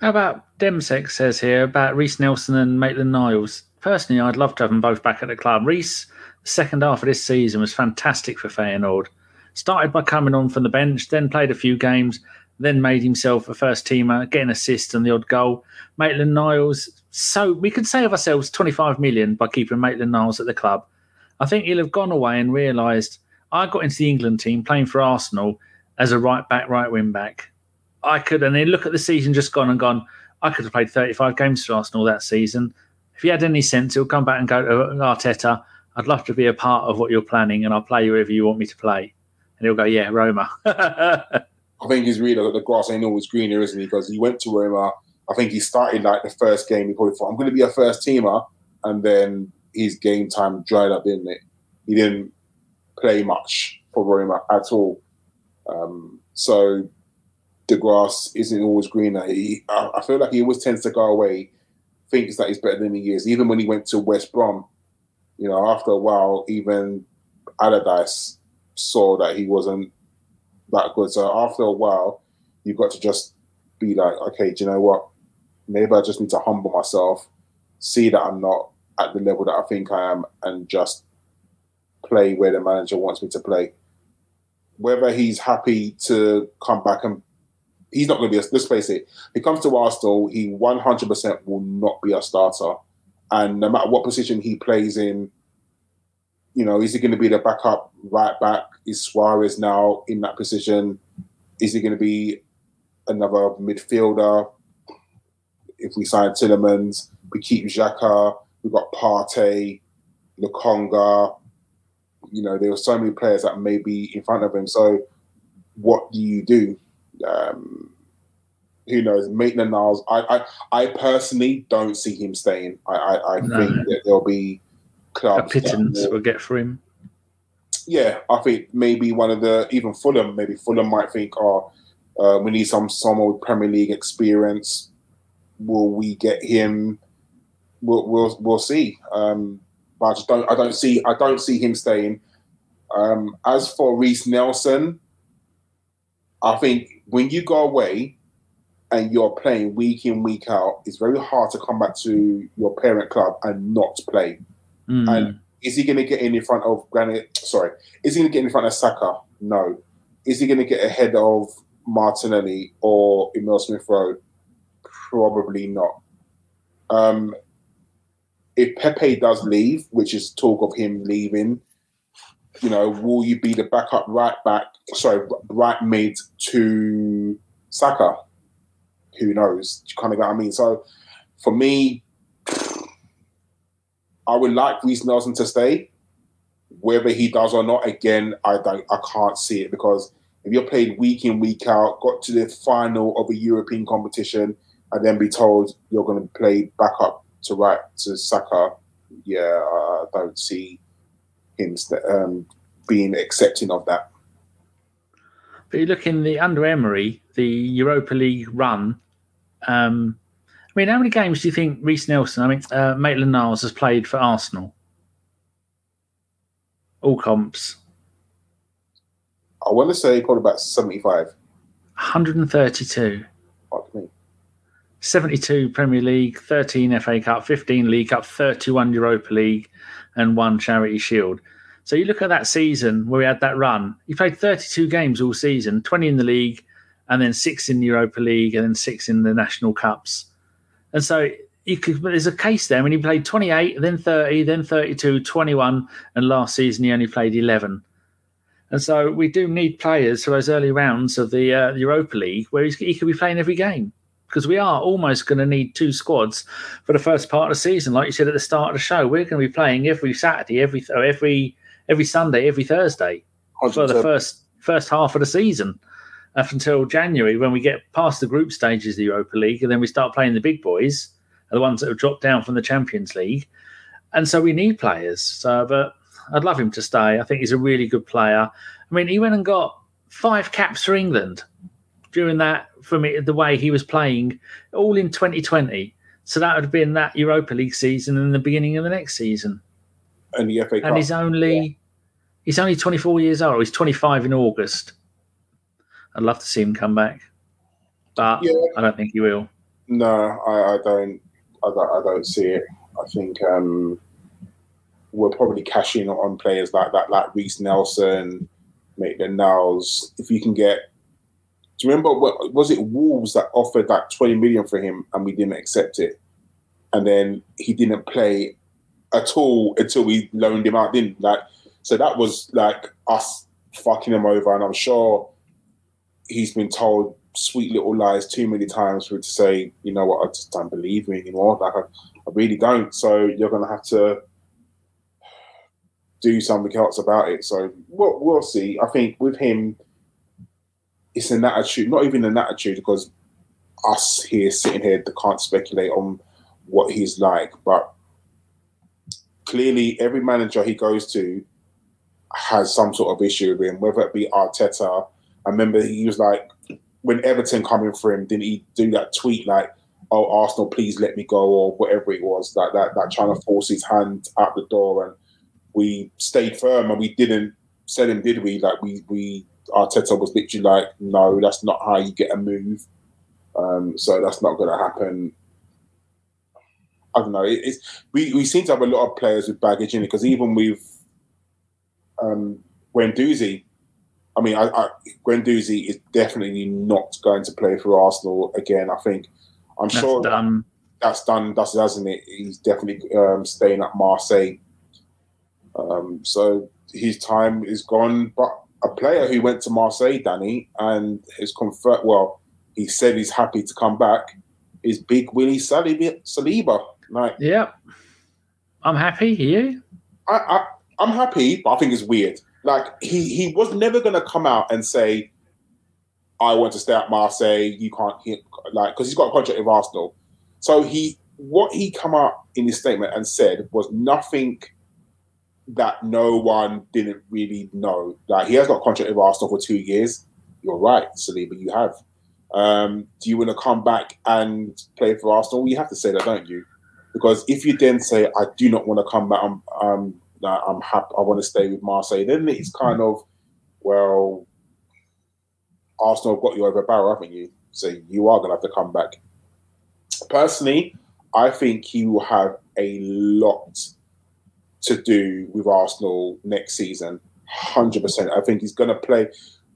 How about Demsek says here about Reece Nelson and Maitland-Niles? Personally, I'd love to have them both back at the club. Reece, the second half of this season, was fantastic for Feyenoord. Started by coming on from the bench, then played a few games, then made himself a first-teamer, getting assists and the odd goal. Maitland-Niles, so we could save ourselves twenty-five million by keeping Maitland-Niles at the club. I think he'll have gone away and realised, I got into the England team playing for Arsenal as a right-back, right-wing-back. I could, and then look at the season just gone and gone, I could have played thirty-five games for Arsenal that season. If he had any sense, he'll come back and go to Arteta, I'd love to be a part of what you're planning and I'll play whoever you want me to play. And he'll go, yeah, Roma. I think he's really like the grass ain't always greener, isn't he? Because he went to Roma. I think he started like the first game he probably thought, I'm going to be a first teamer. And then his game time dried up, didn't it? He didn't play much for Roma at all. Um, so the grass isn't always greener. He, I, I feel like he always tends to go away, thinks that he's better than he is. Even when he went to West Brom, you know, after a while, even Allardyce saw that he wasn't that good. So after a while, you've got to just be like, okay, do you know what? Maybe I just need to humble myself, see that I'm not at the level that I think I am, and just play where the manager wants me to play. Whether he's happy to come back and he's not going to be, a, let's face it, if he comes to Arsenal, he one hundred percent will not be a starter. And no matter what position he plays in, you know, is he going to be the backup right back? Is Suarez now in that position? Is he going to be another midfielder? If we sign Tillemans, we keep Xhaka, we've got Partey, Lokonga. You know, there were so many players that may be in front of him. So what do you do? Um, who knows? Maitland-Niles, I, I, I personally don't see him staying. I, I, I no. think that there'll be clubs. A pittance we'll get for him. Yeah, I think maybe one of the, even Fulham, maybe Fulham might think, oh, uh, we need some, some old Premier League experience. Will we get him? We'll we'll, we'll see. Um, but I just don't. I don't see. I don't see him staying. Um, as for Reece Nelson, I think when you go away and you're playing week in, week out, it's very hard to come back to your parent club and not play. Mm. And is he going to get in in front of Granit? Sorry, is he going to get in front of Saka? No. Is he going to get ahead of Martinelli or Emile Smith-Rowe? Probably not. Um, if Pepe does leave, which is talk of him leaving, you know, will you be the backup right back? Sorry, right mid to Saka? Who knows? Do you kind of get what I mean? So, for me, I would like Reece Nelson to stay. Whether he does or not, again, I don't, I can't see it, because if you're played week in, week out, got to the final of a European competition, and then be told you're going to play back up to right to Saka, yeah, I don't see him um, being accepting of that. But you look in the under Emery, the Europa League run. Um, I mean, how many games do you think Reece Nelson, I mean, uh, Maitland-Niles has played for Arsenal? All comps. I want to say probably about seventy-five. one hundred thirty-two. Fuck me. seventy-two Premier League, thirteen F A Cup, fifteen League Cup, thirty-one Europa League, and one Charity Shield. So you look at that season where we had that run, he played thirty-two games all season, twenty in the league, and then six in the Europa League, and then six in the National Cups. And so you could, there's a case there. I mean, he played twenty-eight, then thirty, then thirty-two, twenty-one, and last season he only played eleven. And so we do need players for those early rounds of the uh, Europa League where he's, he could be playing every game, because we are almost going to need two squads for the first part of the season. Like you said at the start of the show, we're going to be playing every Saturday, every or every every Sunday, every Thursday one hundred percent for the first first half of the season up until January, when we get past the group stages of the Europa League, and then we start playing the big boys, the ones that have dropped down from the Champions League. And so we need players. So, but I'd love him to stay. I think he's a really good player. I mean, he went and got five caps for England during that, from it, the way he was playing, all in twenty twenty. So that would have been that Europa League season and the beginning of the next season. And the F A Cup. And he's only, yeah. he's only twenty-four years old. He's twenty-five in August. I'd love to see him come back. But yeah. I don't think he will. No, I, I, don't, I don't. I don't see it. I think... Um... we're probably cashing on players like that, like Reece Nelson, Maitland-Niles. If you can get, do you remember, what, was it Wolves that offered like twenty million for him and we didn't accept it? And then he didn't play at all until we loaned him out, didn't like? So that was like us fucking him over. And I'm sure he's been told sweet little lies too many times for it to say, you know what, I just don't believe me anymore. Like I, I really don't. So you're going to have to do something else about it. So we'll, we'll see. I think with him, it's an attitude, not even an attitude, because us here sitting here can't speculate on what he's like. But clearly, every manager he goes to has some sort of issue with him, whether it be Arteta. I remember he was like, when Everton coming for him, didn't he do that tweet like, "Oh, Arsenal, please let me go," or whatever it was, that that that trying to force his hand out the door. And we stayed firm and we didn't sell him, did we? Like we, we Arteta was literally like, no, that's not how you get a move. Um, so that's not going to happen. I don't know. It, it's we, we seem to have a lot of players with baggage in it, because even with um, Guendouzi, I mean, I, I, Guendouzi is definitely not going to play for Arsenal again. I think I'm that's sure done. that's done. That's done, hasn't it? He's definitely um, staying at Marseille. Um, so his time is gone. But a player who went to Marseille, Danny, and is confirmed, well, he said he's happy to come back, is Big Willy Saliba. Like, yeah, I'm happy. You? I, I, I'm happy, but I think it's weird. Like he, he was never going to come out and say, "I want to stay at Marseille." You can't hear, like, because he's got a contract with Arsenal. So he, what he come out in his statement and said was nothing that no one didn't really know. Like, he has got a contract with Arsenal for two years. You're right, Saliba, you have. Um, do you want to come back and play for Arsenal? You have to say that, don't you? Because if you then say, I do not want to come back, I'm, um, I'm happy, I want to stay with Marseille, then it's kind of, well, Arsenal have got you over a barrel, haven't you? So you are going to have to come back. Personally, I think he will have a lot to do with Arsenal next season, one hundred percent. I think he's going to play.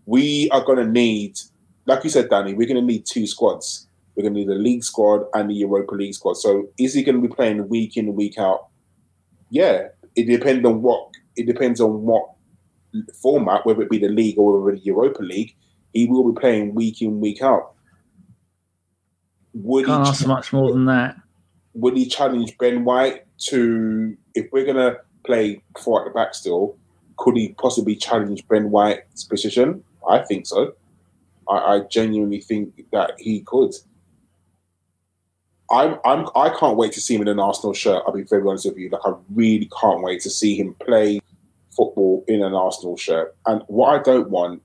We are going to need, like you said, Danny, we're going to need two squads. We're going to need the league squad and the Europa League squad. So is he going to be playing week in, week out? Yeah, it depends on what it depends on what format, whether it be the league or whether it be the Europa League. He will be playing week in, week out. Would Can't he ask much more than that. Would he challenge Ben White to, if we're going to play four at the back still, could he possibly challenge Ben White's position? I think so. I, I genuinely think that he could. I'm, I'm, I can't wait to see him in an Arsenal shirt. I'll be very honest with you. Like, I really can't wait to see him play football in an Arsenal shirt. And what I don't want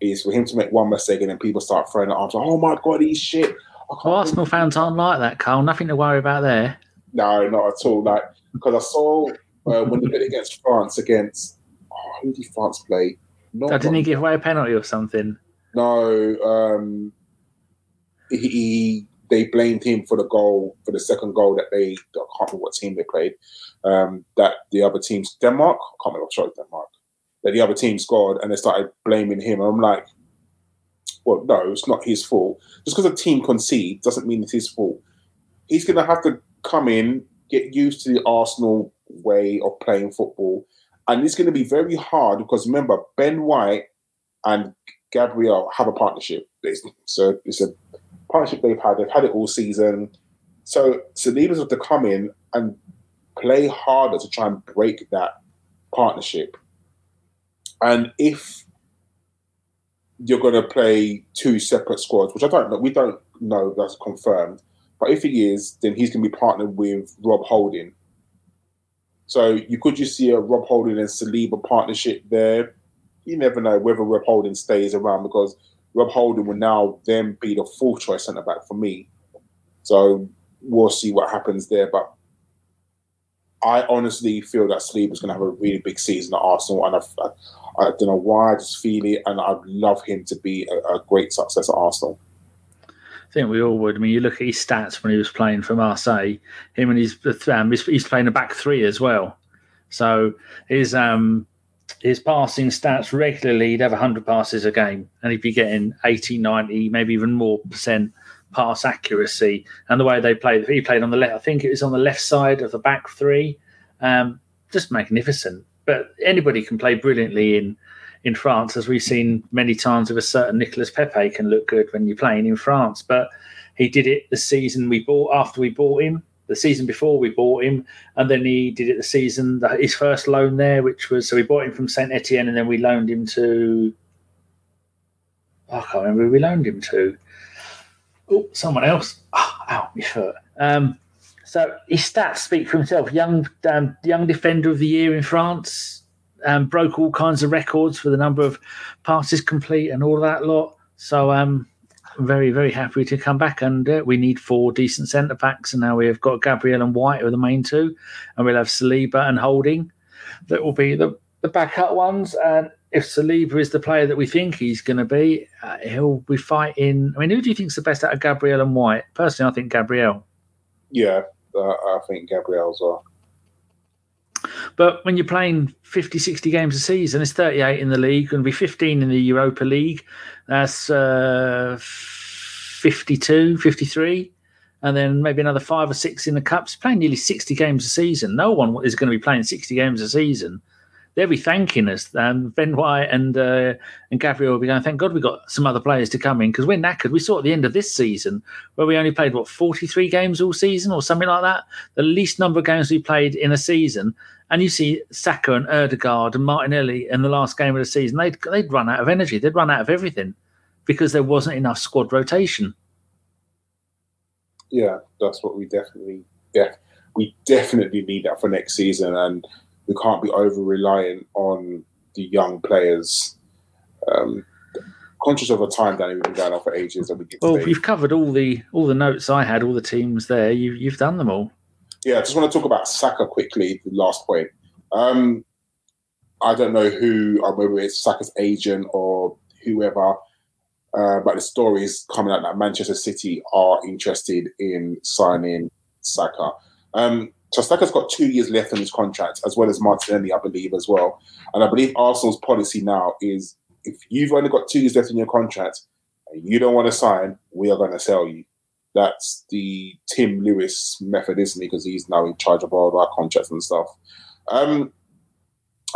is for him to make one mistake and then people start throwing their arms, like, oh my God, he's shit. Well, Arsenal fans aren't like that, Carl. Nothing to worry about there. No, not at all. Like, because I saw uh, when they did against France, against oh, who did France play? Not oh, didn't he give away a penalty or something? No, um, he, he they blamed him for the goal, for the second goal that they, I can't remember what team they played, um, that the other teams, Denmark, I can't remember, I'm sure it's Denmark, that the other team scored, and they started blaming him. And I'm like, well, no, it's not his fault. Just because a team concedes doesn't mean it's his fault. He's going to have to come in, get used to the Arsenal way of playing football. And it's going to be very hard because, remember, Ben White and Gabriel have a partnership. So it's a partnership they've had. They've had it all season. So Saliba's have to come in and play harder to try and break that partnership. And if you're going to play two separate squads, which I don't know, we don't know that's confirmed, but if he is, then he's going to be partnered with Rob Holding. So you could just see a Rob Holding and Saliba partnership there. You never know whether Rob Holding stays around, because Rob Holding will now then be the full choice centre-back for me. So we'll see what happens there. But I honestly feel that Saliba's going to have a really big season at Arsenal. And I've, I, I don't know why, I just feel it. And I'd love him to be a, a great success at Arsenal. I think we all would. I mean, you look at his stats when he was playing for Marseille. Him and his um, he's playing a back three as well. So his um, his passing stats regularly, he'd have one hundred passes a game, and he'd be getting eighty, ninety, maybe even more percent pass accuracy. And the way they played, he played on the left. I think it was on the left side of the back three. Um, just magnificent. But anybody can play brilliantly in. In France, as we've seen many times with a certain Nicolas Pepe, can look good when you're playing in France. But he did it the season we bought, after we bought him, the season before we bought him, and then he did it the season, his first loan there, which was, so we bought him from Saint Etienne, and then we loaned him to, I can't remember who we loaned him to. Oh, someone else. Oh, ow, my foot. Um, so his stats speak for himself. Young, um, young defender of the year in France. Um, broke all kinds of records for the number of passes complete and all that lot. So um, I'm very, very happy to come back. And uh, we need four decent centre-backs. And now we've got Gabriel and White are the main two. And we'll have Saliba and Holding. That will be the, the backup ones. And if Saliba is the player that we think he's going to be, uh, he'll be fighting. I mean, who do you think's the best out of Gabriel and White? Personally, I think Gabriel. Yeah, uh, I think Gabriel as well. But when you're playing fifty, sixty games a season, it's thirty-eight in the league, going to be fifteen in the Europa League. That's uh, fifty-two, fifty-three. And then maybe another five or six in the Cups, playing nearly sixty games a season. No one is going to be playing sixty games a season. They'll be thanking us. Um, Ben White and uh, and Gabriel will be going, thank God we got some other players to come in, because we're knackered. We saw at the end of this season where we only played, what, forty-three games all season or something like that? The least number of games we played in a season. And you see Saka and Ødegaard and Martinelli in the last game of the season. They'd, they'd run out of energy. They'd run out of everything because there wasn't enough squad rotation. Yeah, that's what we definitely... Yeah, we definitely need that for next season. And... we can't be over-reliant on the young players. Um, conscious of a time, Danny, we've been going on for ages. And we get well, you've covered all the all the notes I had, all the teams there. You, you've done them all. Yeah, I just want to talk about Saka quickly, the last point. Um, I don't know who, whether it's Saka's agent or whoever, uh, but the stories coming out that Manchester City are interested in signing Saka. Um So Saka's got two years left on his contract, as well as Martinelli, I believe, as well. And I believe Arsenal's policy now is, if you've only got two years left in your contract and you don't want to sign, we are going to sell you. That's the Tim Lewis method, isn't he? Because he's now in charge of all our contracts and stuff. Um,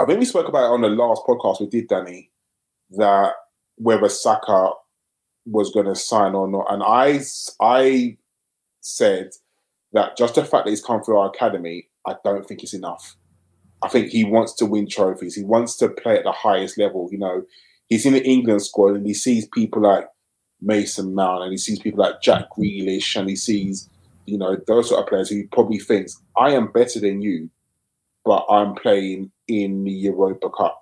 I think we spoke about it on the last podcast we did, Danny, that whether Saka was going to sign or not. And I, I said... that just the fact that he's come through our academy, I don't think it's enough. I think he wants to win trophies. He wants to play at the highest level. You know, he's in the England squad and he sees people like Mason Mount and he sees people like Jack Grealish and he sees, you know, those sort of players who he probably thinks, I am better than you, but I'm playing in the Europa Cup.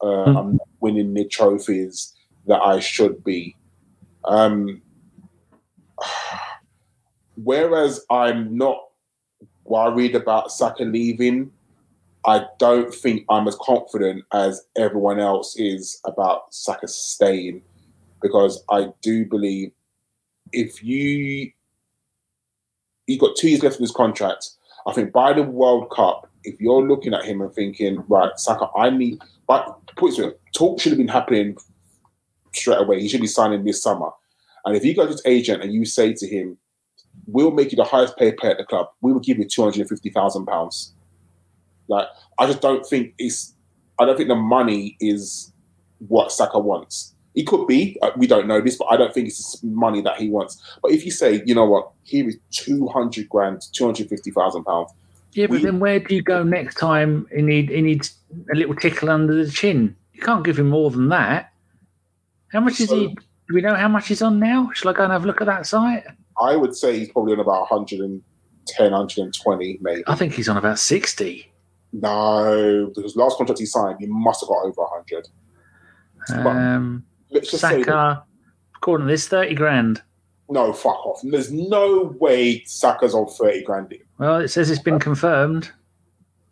Uh, mm-hmm. I'm not winning the trophies that I should be. Um... Whereas I'm not worried about Saka leaving, I don't think I'm as confident as everyone else is about Saka staying, because I do believe if you he's got two years left of his contract. I think by the World Cup, if you're looking at him and thinking, right, Saka, I need... But talk should have been happening straight away. He should be signing this summer. And if you go to his agent and you say to him, we'll make you the highest paid player at the club, we will give you two hundred fifty thousand pounds. Like, I just don't think it's... I don't think the money is what Saka wants. It could be, we don't know this, but I don't think it's money that he wants. But if you say, you know what, here is two hundred grand, two hundred fifty thousand pounds. Yeah, but we, then where do you go next time he, need, he needs a little tickle under the chin? You can't give him more than that. How much is so, he... Do we know how much he's on now? Shall I go and have a look at that site? I would say he's probably on about one hundred ten, one hundred twenty, maybe. I think he's on about sixty. No, because last contract he signed, he must have got over one hundred. Um, Saka, according to this, thirty grand. No, fuck off. There's no way Saka's on thirty grand. Well, it says it's been confirmed.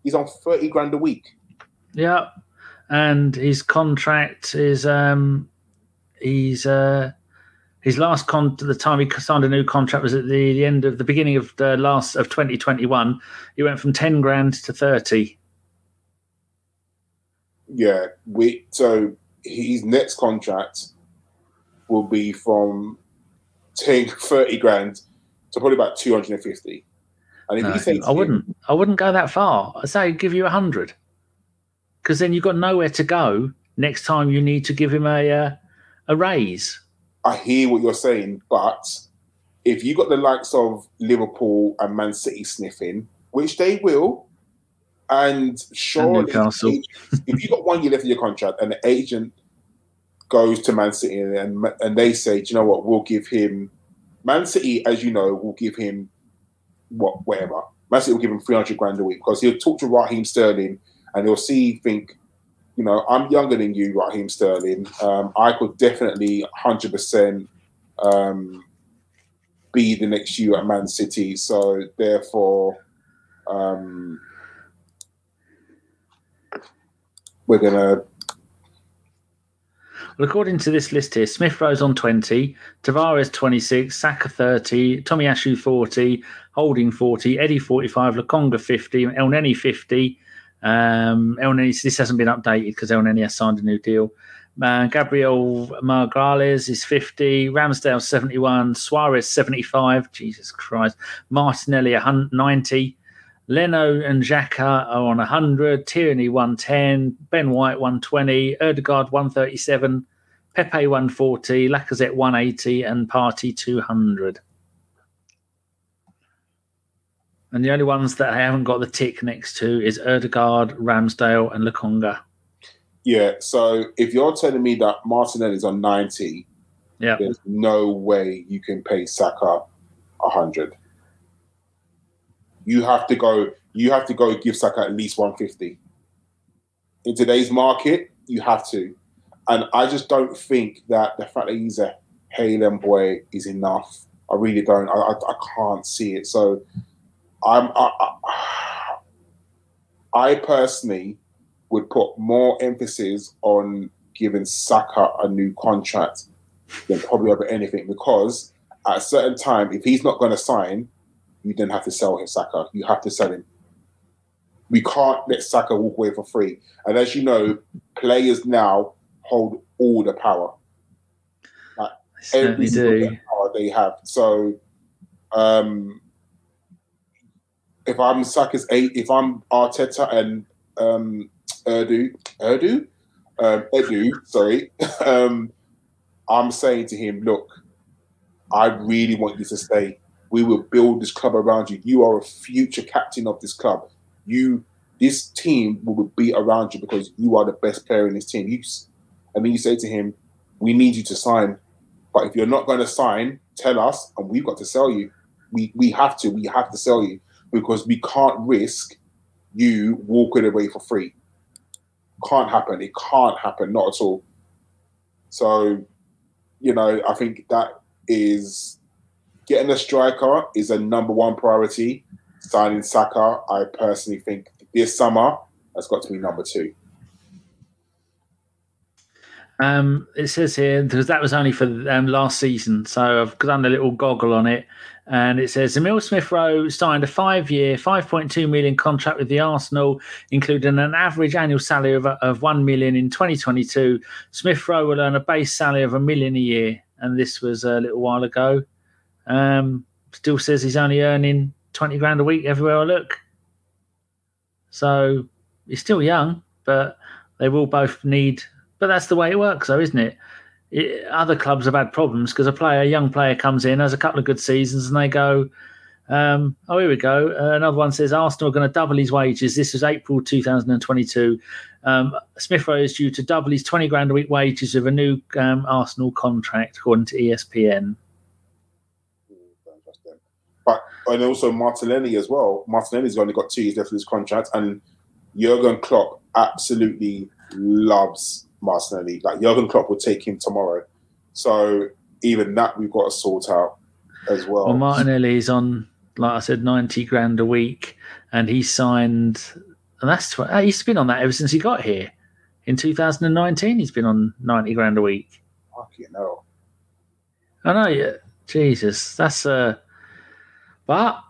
He's on thirty grand a week. Yeah, and his contract is... um. He's uh, his last con the time he signed a new contract was at the, the end of the beginning of the last of twenty twenty-one. He went from ten grand to thirty. Yeah, we so his next contract will be from ten, thirty grand to probably about two hundred and fifty. And if no, he says I wouldn't, him, I wouldn't go that far. I'd say I'd give you a hundred, because then you've got nowhere to go next time you need to give him a. Uh, A raise. I hear what you're saying, but if you got the likes of Liverpool and Man City sniffing, which they will, and surely if you got one year left of your contract and the agent goes to Man City and and they say, do you know what, we'll give him Man City, as you know, will give him what whatever. Man City will give him three hundred grand a week because he'll talk to Raheem Sterling and he'll see think. You know, I'm younger than you, Raheem Sterling. Um, I could definitely one hundred percent um, be the next you at Man City. So, therefore, um, we're going to... Well, according to this list here, Smith-Rowe's on twenty, Tavares twenty-six, Saka thirty, Tomiyasu forty, Holding forty, Eddie forty-five, Lokonga fifty, Elneny fifty, Um, Elneny, this hasn't been updated because Elneny has signed a new deal. Uh, Gabriel Margrales is fifty, Ramsdale seventy-one, Suarez seventy-five, Jesus Christ, Martinelli ninety, Leno and Xhaka are on one hundred, Tierney one ten, Ben White one twenty, Ødegaard one thirty-seven, Pepe one forty, Lacazette one eighty, and Partey two hundred. And the only ones that I haven't got the tick next to is Ødegaard, Ramsdale, and Lokonga. Yeah, so if you're telling me that Martinelli's on ninety, yep, there's no way you can pay Saka one hundred. You have to go. You have to go give Saka at least one fifty. In today's market, you have to. And I just don't think that the fact that he's a Haaland boy is enough. I really don't. I, I, I can't see it. So. I'm, I, I, I personally would put more emphasis on giving Saka a new contract than probably over anything, because at a certain time, if he's not going to sign, you then have to sell him, Saka. You have to sell him. We can't let Saka walk away for free. And as you know, players now hold all the power. Like, every single power they have. So... um If I'm Saka's eight, if I'm Arteta and um, Erdu, Erdu, um, Edu, sorry, um, I'm saying to him, look, I really want you to stay. We will build this club around you. You are a future captain of this club. You, this team will be around you because you are the best player in this team. You, and then you say to him, we need you to sign, but if you're not going to sign, tell us, and we've got to sell you. We we have to. We have to sell you. Because we can't risk you walking away for free. Can't happen. It can't happen. Not at all. So, you know, I think that is getting a striker is a number one priority. Signing Saka, I personally think this summer has got to be number two. Um, it says here because that was only for um, last season. So I've done a little goggle on it. And it says, Emile Smith-Rowe signed a five-year, five point two million contract with the Arsenal, including an average annual salary of, of one million in twenty twenty-two. Smith-Rowe will earn a base salary of a million a year. And this was a little while ago. Um, still says he's only earning twenty grand a week everywhere I look. So he's still young, but they will both need... But that's the way it works, though, isn't it? It, other clubs have had problems because a player, a young player comes in, has a couple of good seasons, and they go, um, oh, here we go. Uh, another one says, Arsenal are going to double his wages. This was April two thousand twenty-two. Um, Smith-Rowe is due to double his twenty grand a week wages with a new um, Arsenal contract, according to E S P N. Fantastic. But, and also Martinelli as well. Martinelli's only got two years left of his contract, and Jurgen Klopp absolutely loves Martinelli. Like, Jurgen Klopp will take him tomorrow. So even that we've got to sort out as well. Well, Martinelli is on, like I said, ninety grand a week, and he signed, and that's, he's been on that ever since he got here. In two thousand nineteen, he's been on ninety grand a week. Fucking hell. I know, yeah. Jesus, that's a, uh, but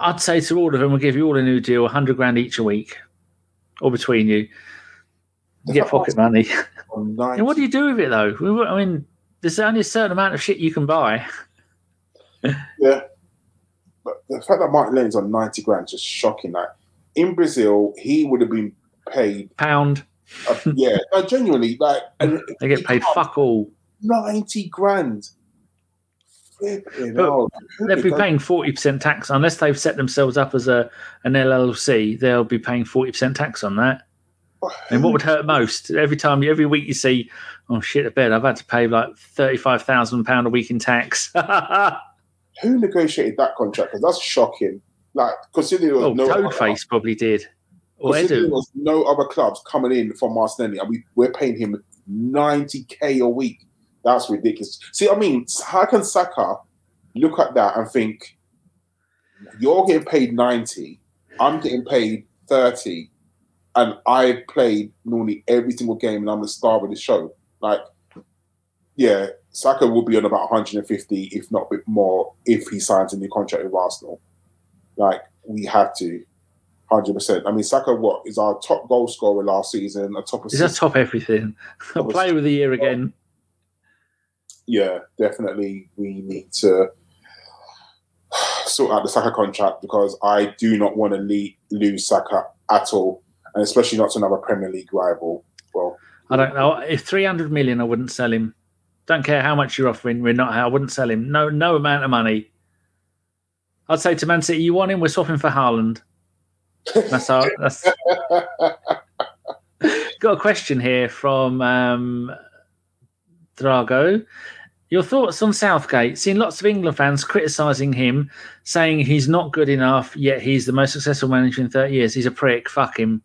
I'd say to all of them, we'll give you all a new deal, one hundred grand each a week, or between you. You get pocket money. And what do you do with it, though? I mean, there's only a certain amount of shit you can buy. Yeah. But the fact that Martinelli's on ninety grand is just shocking. Like, in Brazil, he would have been paid... Pound. Uh, yeah. No, genuinely. Like, and they get paid fuck all. ninety grand. Flipping hell. They'll be paying forty percent tax. Unless they've set themselves up as a an L L C, they'll be paying forty percent tax on that. And what would hurt most? Every time, every week, you see, oh shit, I bet I've had to pay like thirty-five thousand pound a week in tax. Who negotiated that contract? Because that's shocking. Like, considering there was oh, no Toadface probably did, or Edu. There was no other clubs coming in from Martinelli, and we we're paying him ninety k a week. That's ridiculous. See, I mean, how can Saka look at that and think you're getting paid ninety, I'm getting paid thirty? And I played normally every single game, and I'm the star of the show. Like, yeah, Saka will be on about one hundred fifty, if not a bit more, if he signs a new contract with Arsenal. Like, we have to, one hundred percent. I mean, Saka, what, is our top goal scorer last season? A top assist, he's our top everything. Top play of the year again. Yeah, definitely we need to sort out the Saka contract, because I do not want to le- lose Saka at all. And especially not to another Premier League rival. Well, I don't know. If three hundred million, I wouldn't sell him. Don't care how much you're offering. We're not. I wouldn't sell him. No, no amount of money. I'd say to Man City, you want him? We're swapping for Haaland. That's our. That's... Got a question here from um, Drago. Your thoughts on Southgate? Seen lots of England fans criticising him, saying he's not good enough, yet he's the most successful manager in thirty years. He's a prick. Fuck him.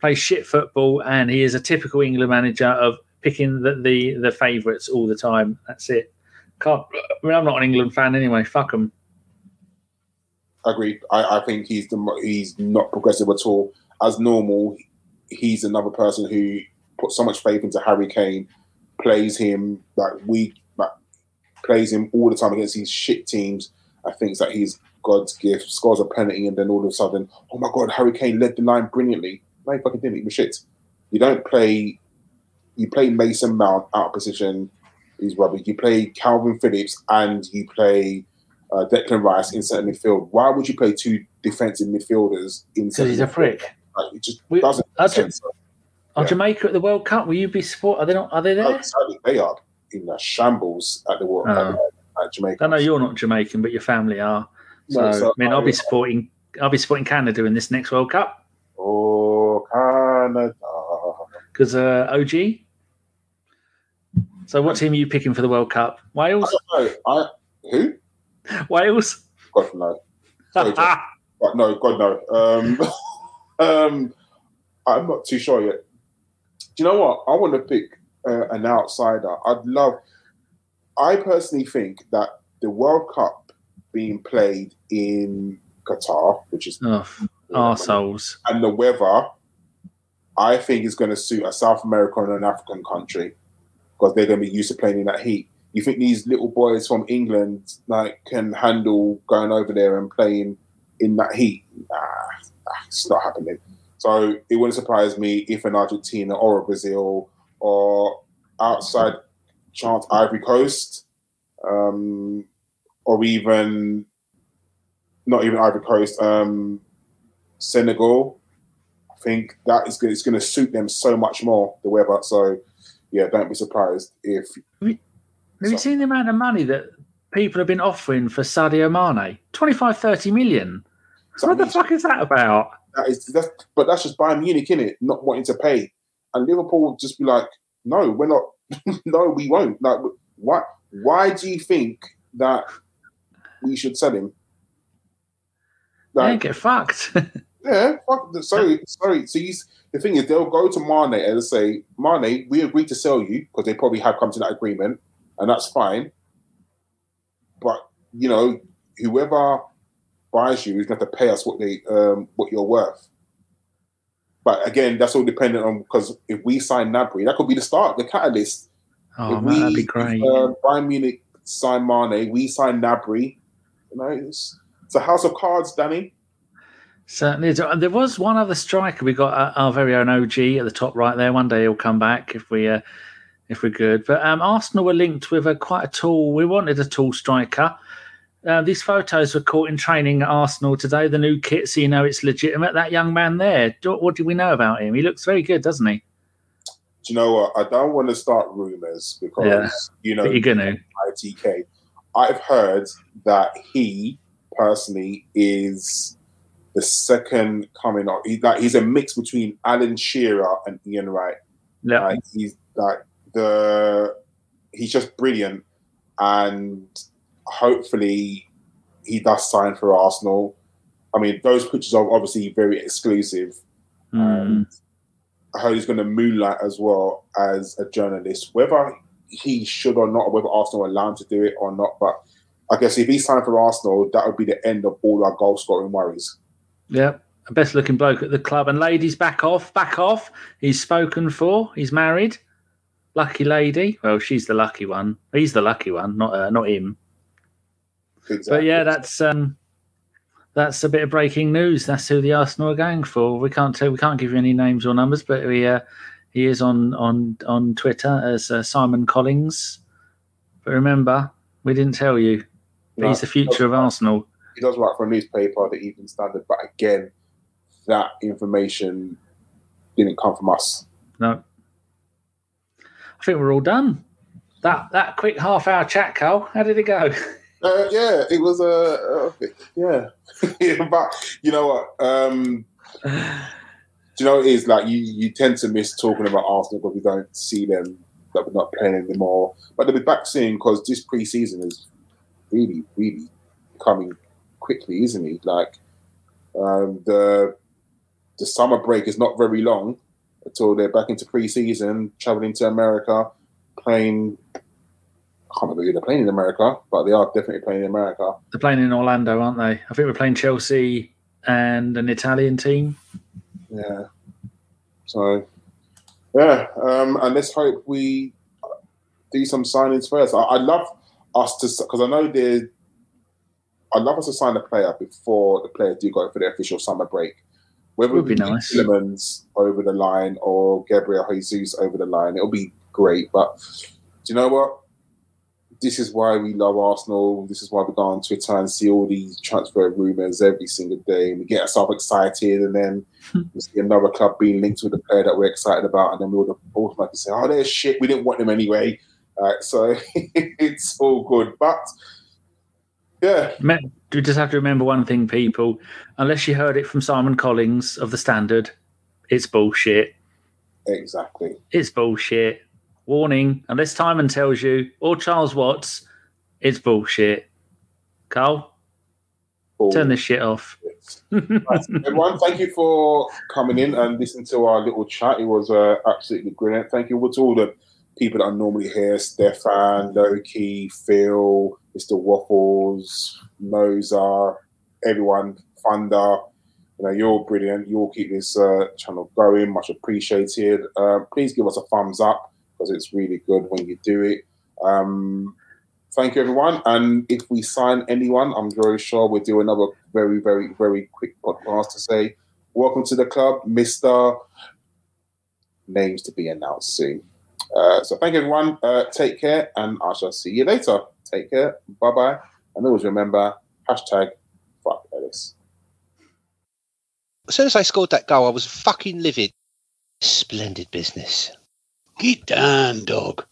Plays shit football, and he is a typical England manager of picking the the, the favourites all the time. That's it. Can't. I mean, I'm not an England fan anyway. Fuck them. Agreed. I, I think he's the he's not progressive at all. As normal, he's another person who puts so much faith into Harry Kane, plays him like we like, plays him all the time against these shit teams. I think that he's God's gift. Scores a penalty, and then all of a sudden, oh my God, Harry Kane led the line brilliantly. No, you fucking didn't. It was shit. You don't play. You play Mason Mount out of position. He's rubbish. You play Calvin Phillips and you play uh, Declan Rice in centre midfield. Why would you play two defensive midfielders in? Because he's a prick. Like, it just we, doesn't make sense. Are yeah. Jamaica at the World Cup? Will you be support? Are they not? Are they there? No, they are in a shambles at the World Cup. Oh. At Jamaica. I know you're not Jamaican, but your family are. So, no, so I mean, I'll be supporting. I'll be supporting Canada in this next World Cup. Canada. Because uh, O G. So what team are you picking for the World Cup? Wales? I don't know. I, who? Wales? God, no. Sorry, God, no, God, no. Um, um, I'm not too sure yet. Do you know what? I want to pick uh, an outsider. I'd love... I personally think that the World Cup being played in Qatar, which is... Oh, arseholes. And the weather... I think it's going to suit a South American and an African country because they're going to be used to playing in that heat. you think these little boys from England like can handle going over there and playing in that heat? Nah, nah, it's not happening. So it wouldn't surprise me if an Argentina or a Brazil or outside chance Ivory Coast, um, or even not even Ivory Coast, um, Senegal. I think that is good. It's going to suit them so much more, the weather. So yeah, don't be surprised if. Have you, have you seen the amount of money that people have been offering for Sadio Mane? twenty-five, thirty million. So what the fuck is that about? That is, that's, but that's just Bayern Munich, innit? Not wanting to pay. And Liverpool will just be like, no, we're not. No, we won't. Like, why, why do you think that we should sell him? Like, yeah, get fucked. Yeah, fuck. Sorry, sorry. So you, the thing is, they'll go to Mane and say, Mane, we agreed to sell you, because they probably have come to that agreement, and that's fine. But, you know, whoever buys you is going to have to pay us what they um, what you're worth. But again, that's all dependent on, because if we sign Gnabry, that could be the start, the catalyst. Oh, if man, we, that'd be great. If, uh, Bayern Munich sign Mane, we sign Gnabry. You know, it's, it's a house of cards, Danny. Certainly. There was one other striker. We got uh, our very own O G at the top right there. One day he'll come back if we uh, if we're good. But um, Arsenal were linked with a quite a tall. We wanted a tall striker. Uh, these photos were caught in training at Arsenal today. The new kit, so you know it's legitimate. That young man there, do, what do we know about him? He looks very good, doesn't he? Do you know what? I don't want to start rumours because, yeah, you know, you're gonna. I T K. I've heard that he, personally, is the second coming up. He, like, he's a mix between Alan Shearer and Ian Wright. Yeah. Like, he's, like, the, he's just brilliant. And hopefully he does sign for Arsenal. I mean, those pictures are obviously very exclusive. Mm. And I heard he's going to moonlight as well as a journalist. Whether he should or not, or whether Arsenal are allowed to do it or not, but I guess if he signed for Arsenal, that would be the end of all our goal-scoring worries. Yeah, best-looking bloke at the club. And ladies, back off, back off. He's spoken for. He's married. Lucky lady. Well, she's the lucky one. He's the lucky one, not uh, not him. Exactly. But yeah, that's um, that's a bit of breaking news. That's who the Arsenal are going for. We can't tell, we can't give you any names or numbers, but we, uh, he is on on on Twitter as uh, Simon Collings. But remember, we didn't tell you. No, he's the future of Arsenal. He does write for a newspaper, the Evening Standard, but again, that information didn't come from us. No, I think we're all done. That that quick half-hour chat, Carl. How did it go? Uh, yeah, it was a uh, uh, yeah, but you know what? Um, do you know what it is? Like you, you tend to miss talking about Arsenal because we don't see them, that we're not playing anymore. But they'll be back soon because this pre-season is really, really coming quickly, isn't it? Like um, the the summer break is not very long until they're back into pre-season, traveling to America, playing. I can't remember who they're playing in America, but they are definitely playing in America. They're playing in Orlando, aren't they? I think we're playing Chelsea and an Italian team. Yeah. So, yeah. Um, and let's hope we do some signings first. I, I'd love us to, because I know they're, I'd love us to sign a player before the players do go for their official summer break. Whether it would be nice. Clemens over the line or Gabriel Jesus over the line, it'll be great. But do you know what? This is why we love Arsenal. This is why we go on Twitter and see all these transfer rumours every single day. And we get ourselves excited, and then we see another club being linked with a player that we're excited about, and then we all automatically say, oh, there's shit. We didn't want them anyway. All right, so it's all good. But, yeah. We just have to remember one thing, people. Unless you heard it from Simon Collings of The Standard, it's bullshit. Exactly. It's bullshit. Warning, unless Timon tells you, or Charles Watts, it's bullshit. Carl, bull. Turn this shit off. Right. Everyone, thank you for coming in and listening to our little chat. It was uh, absolutely brilliant. Thank you to all the people that are normally here, Stefan, Loki, Phil, Mister Waffles, Moza, everyone, Thunder. You know, you're all brilliant. You all keep this uh, channel going. Much appreciated. Uh, please give us a thumbs up, because it's really good when you do it. Um, thank you, everyone. And if we sign anyone, I'm very sure we'll do another very, very, very quick podcast to say, welcome to the club, Mister Names to be announced soon. Uh, so thank you, everyone. Uh, take care, and I shall see you later. Take care. Bye-bye. And always remember, hashtag fuck Ellis. As soon as I scored that goal, I was fucking livid. Splendid business. Get down, dog.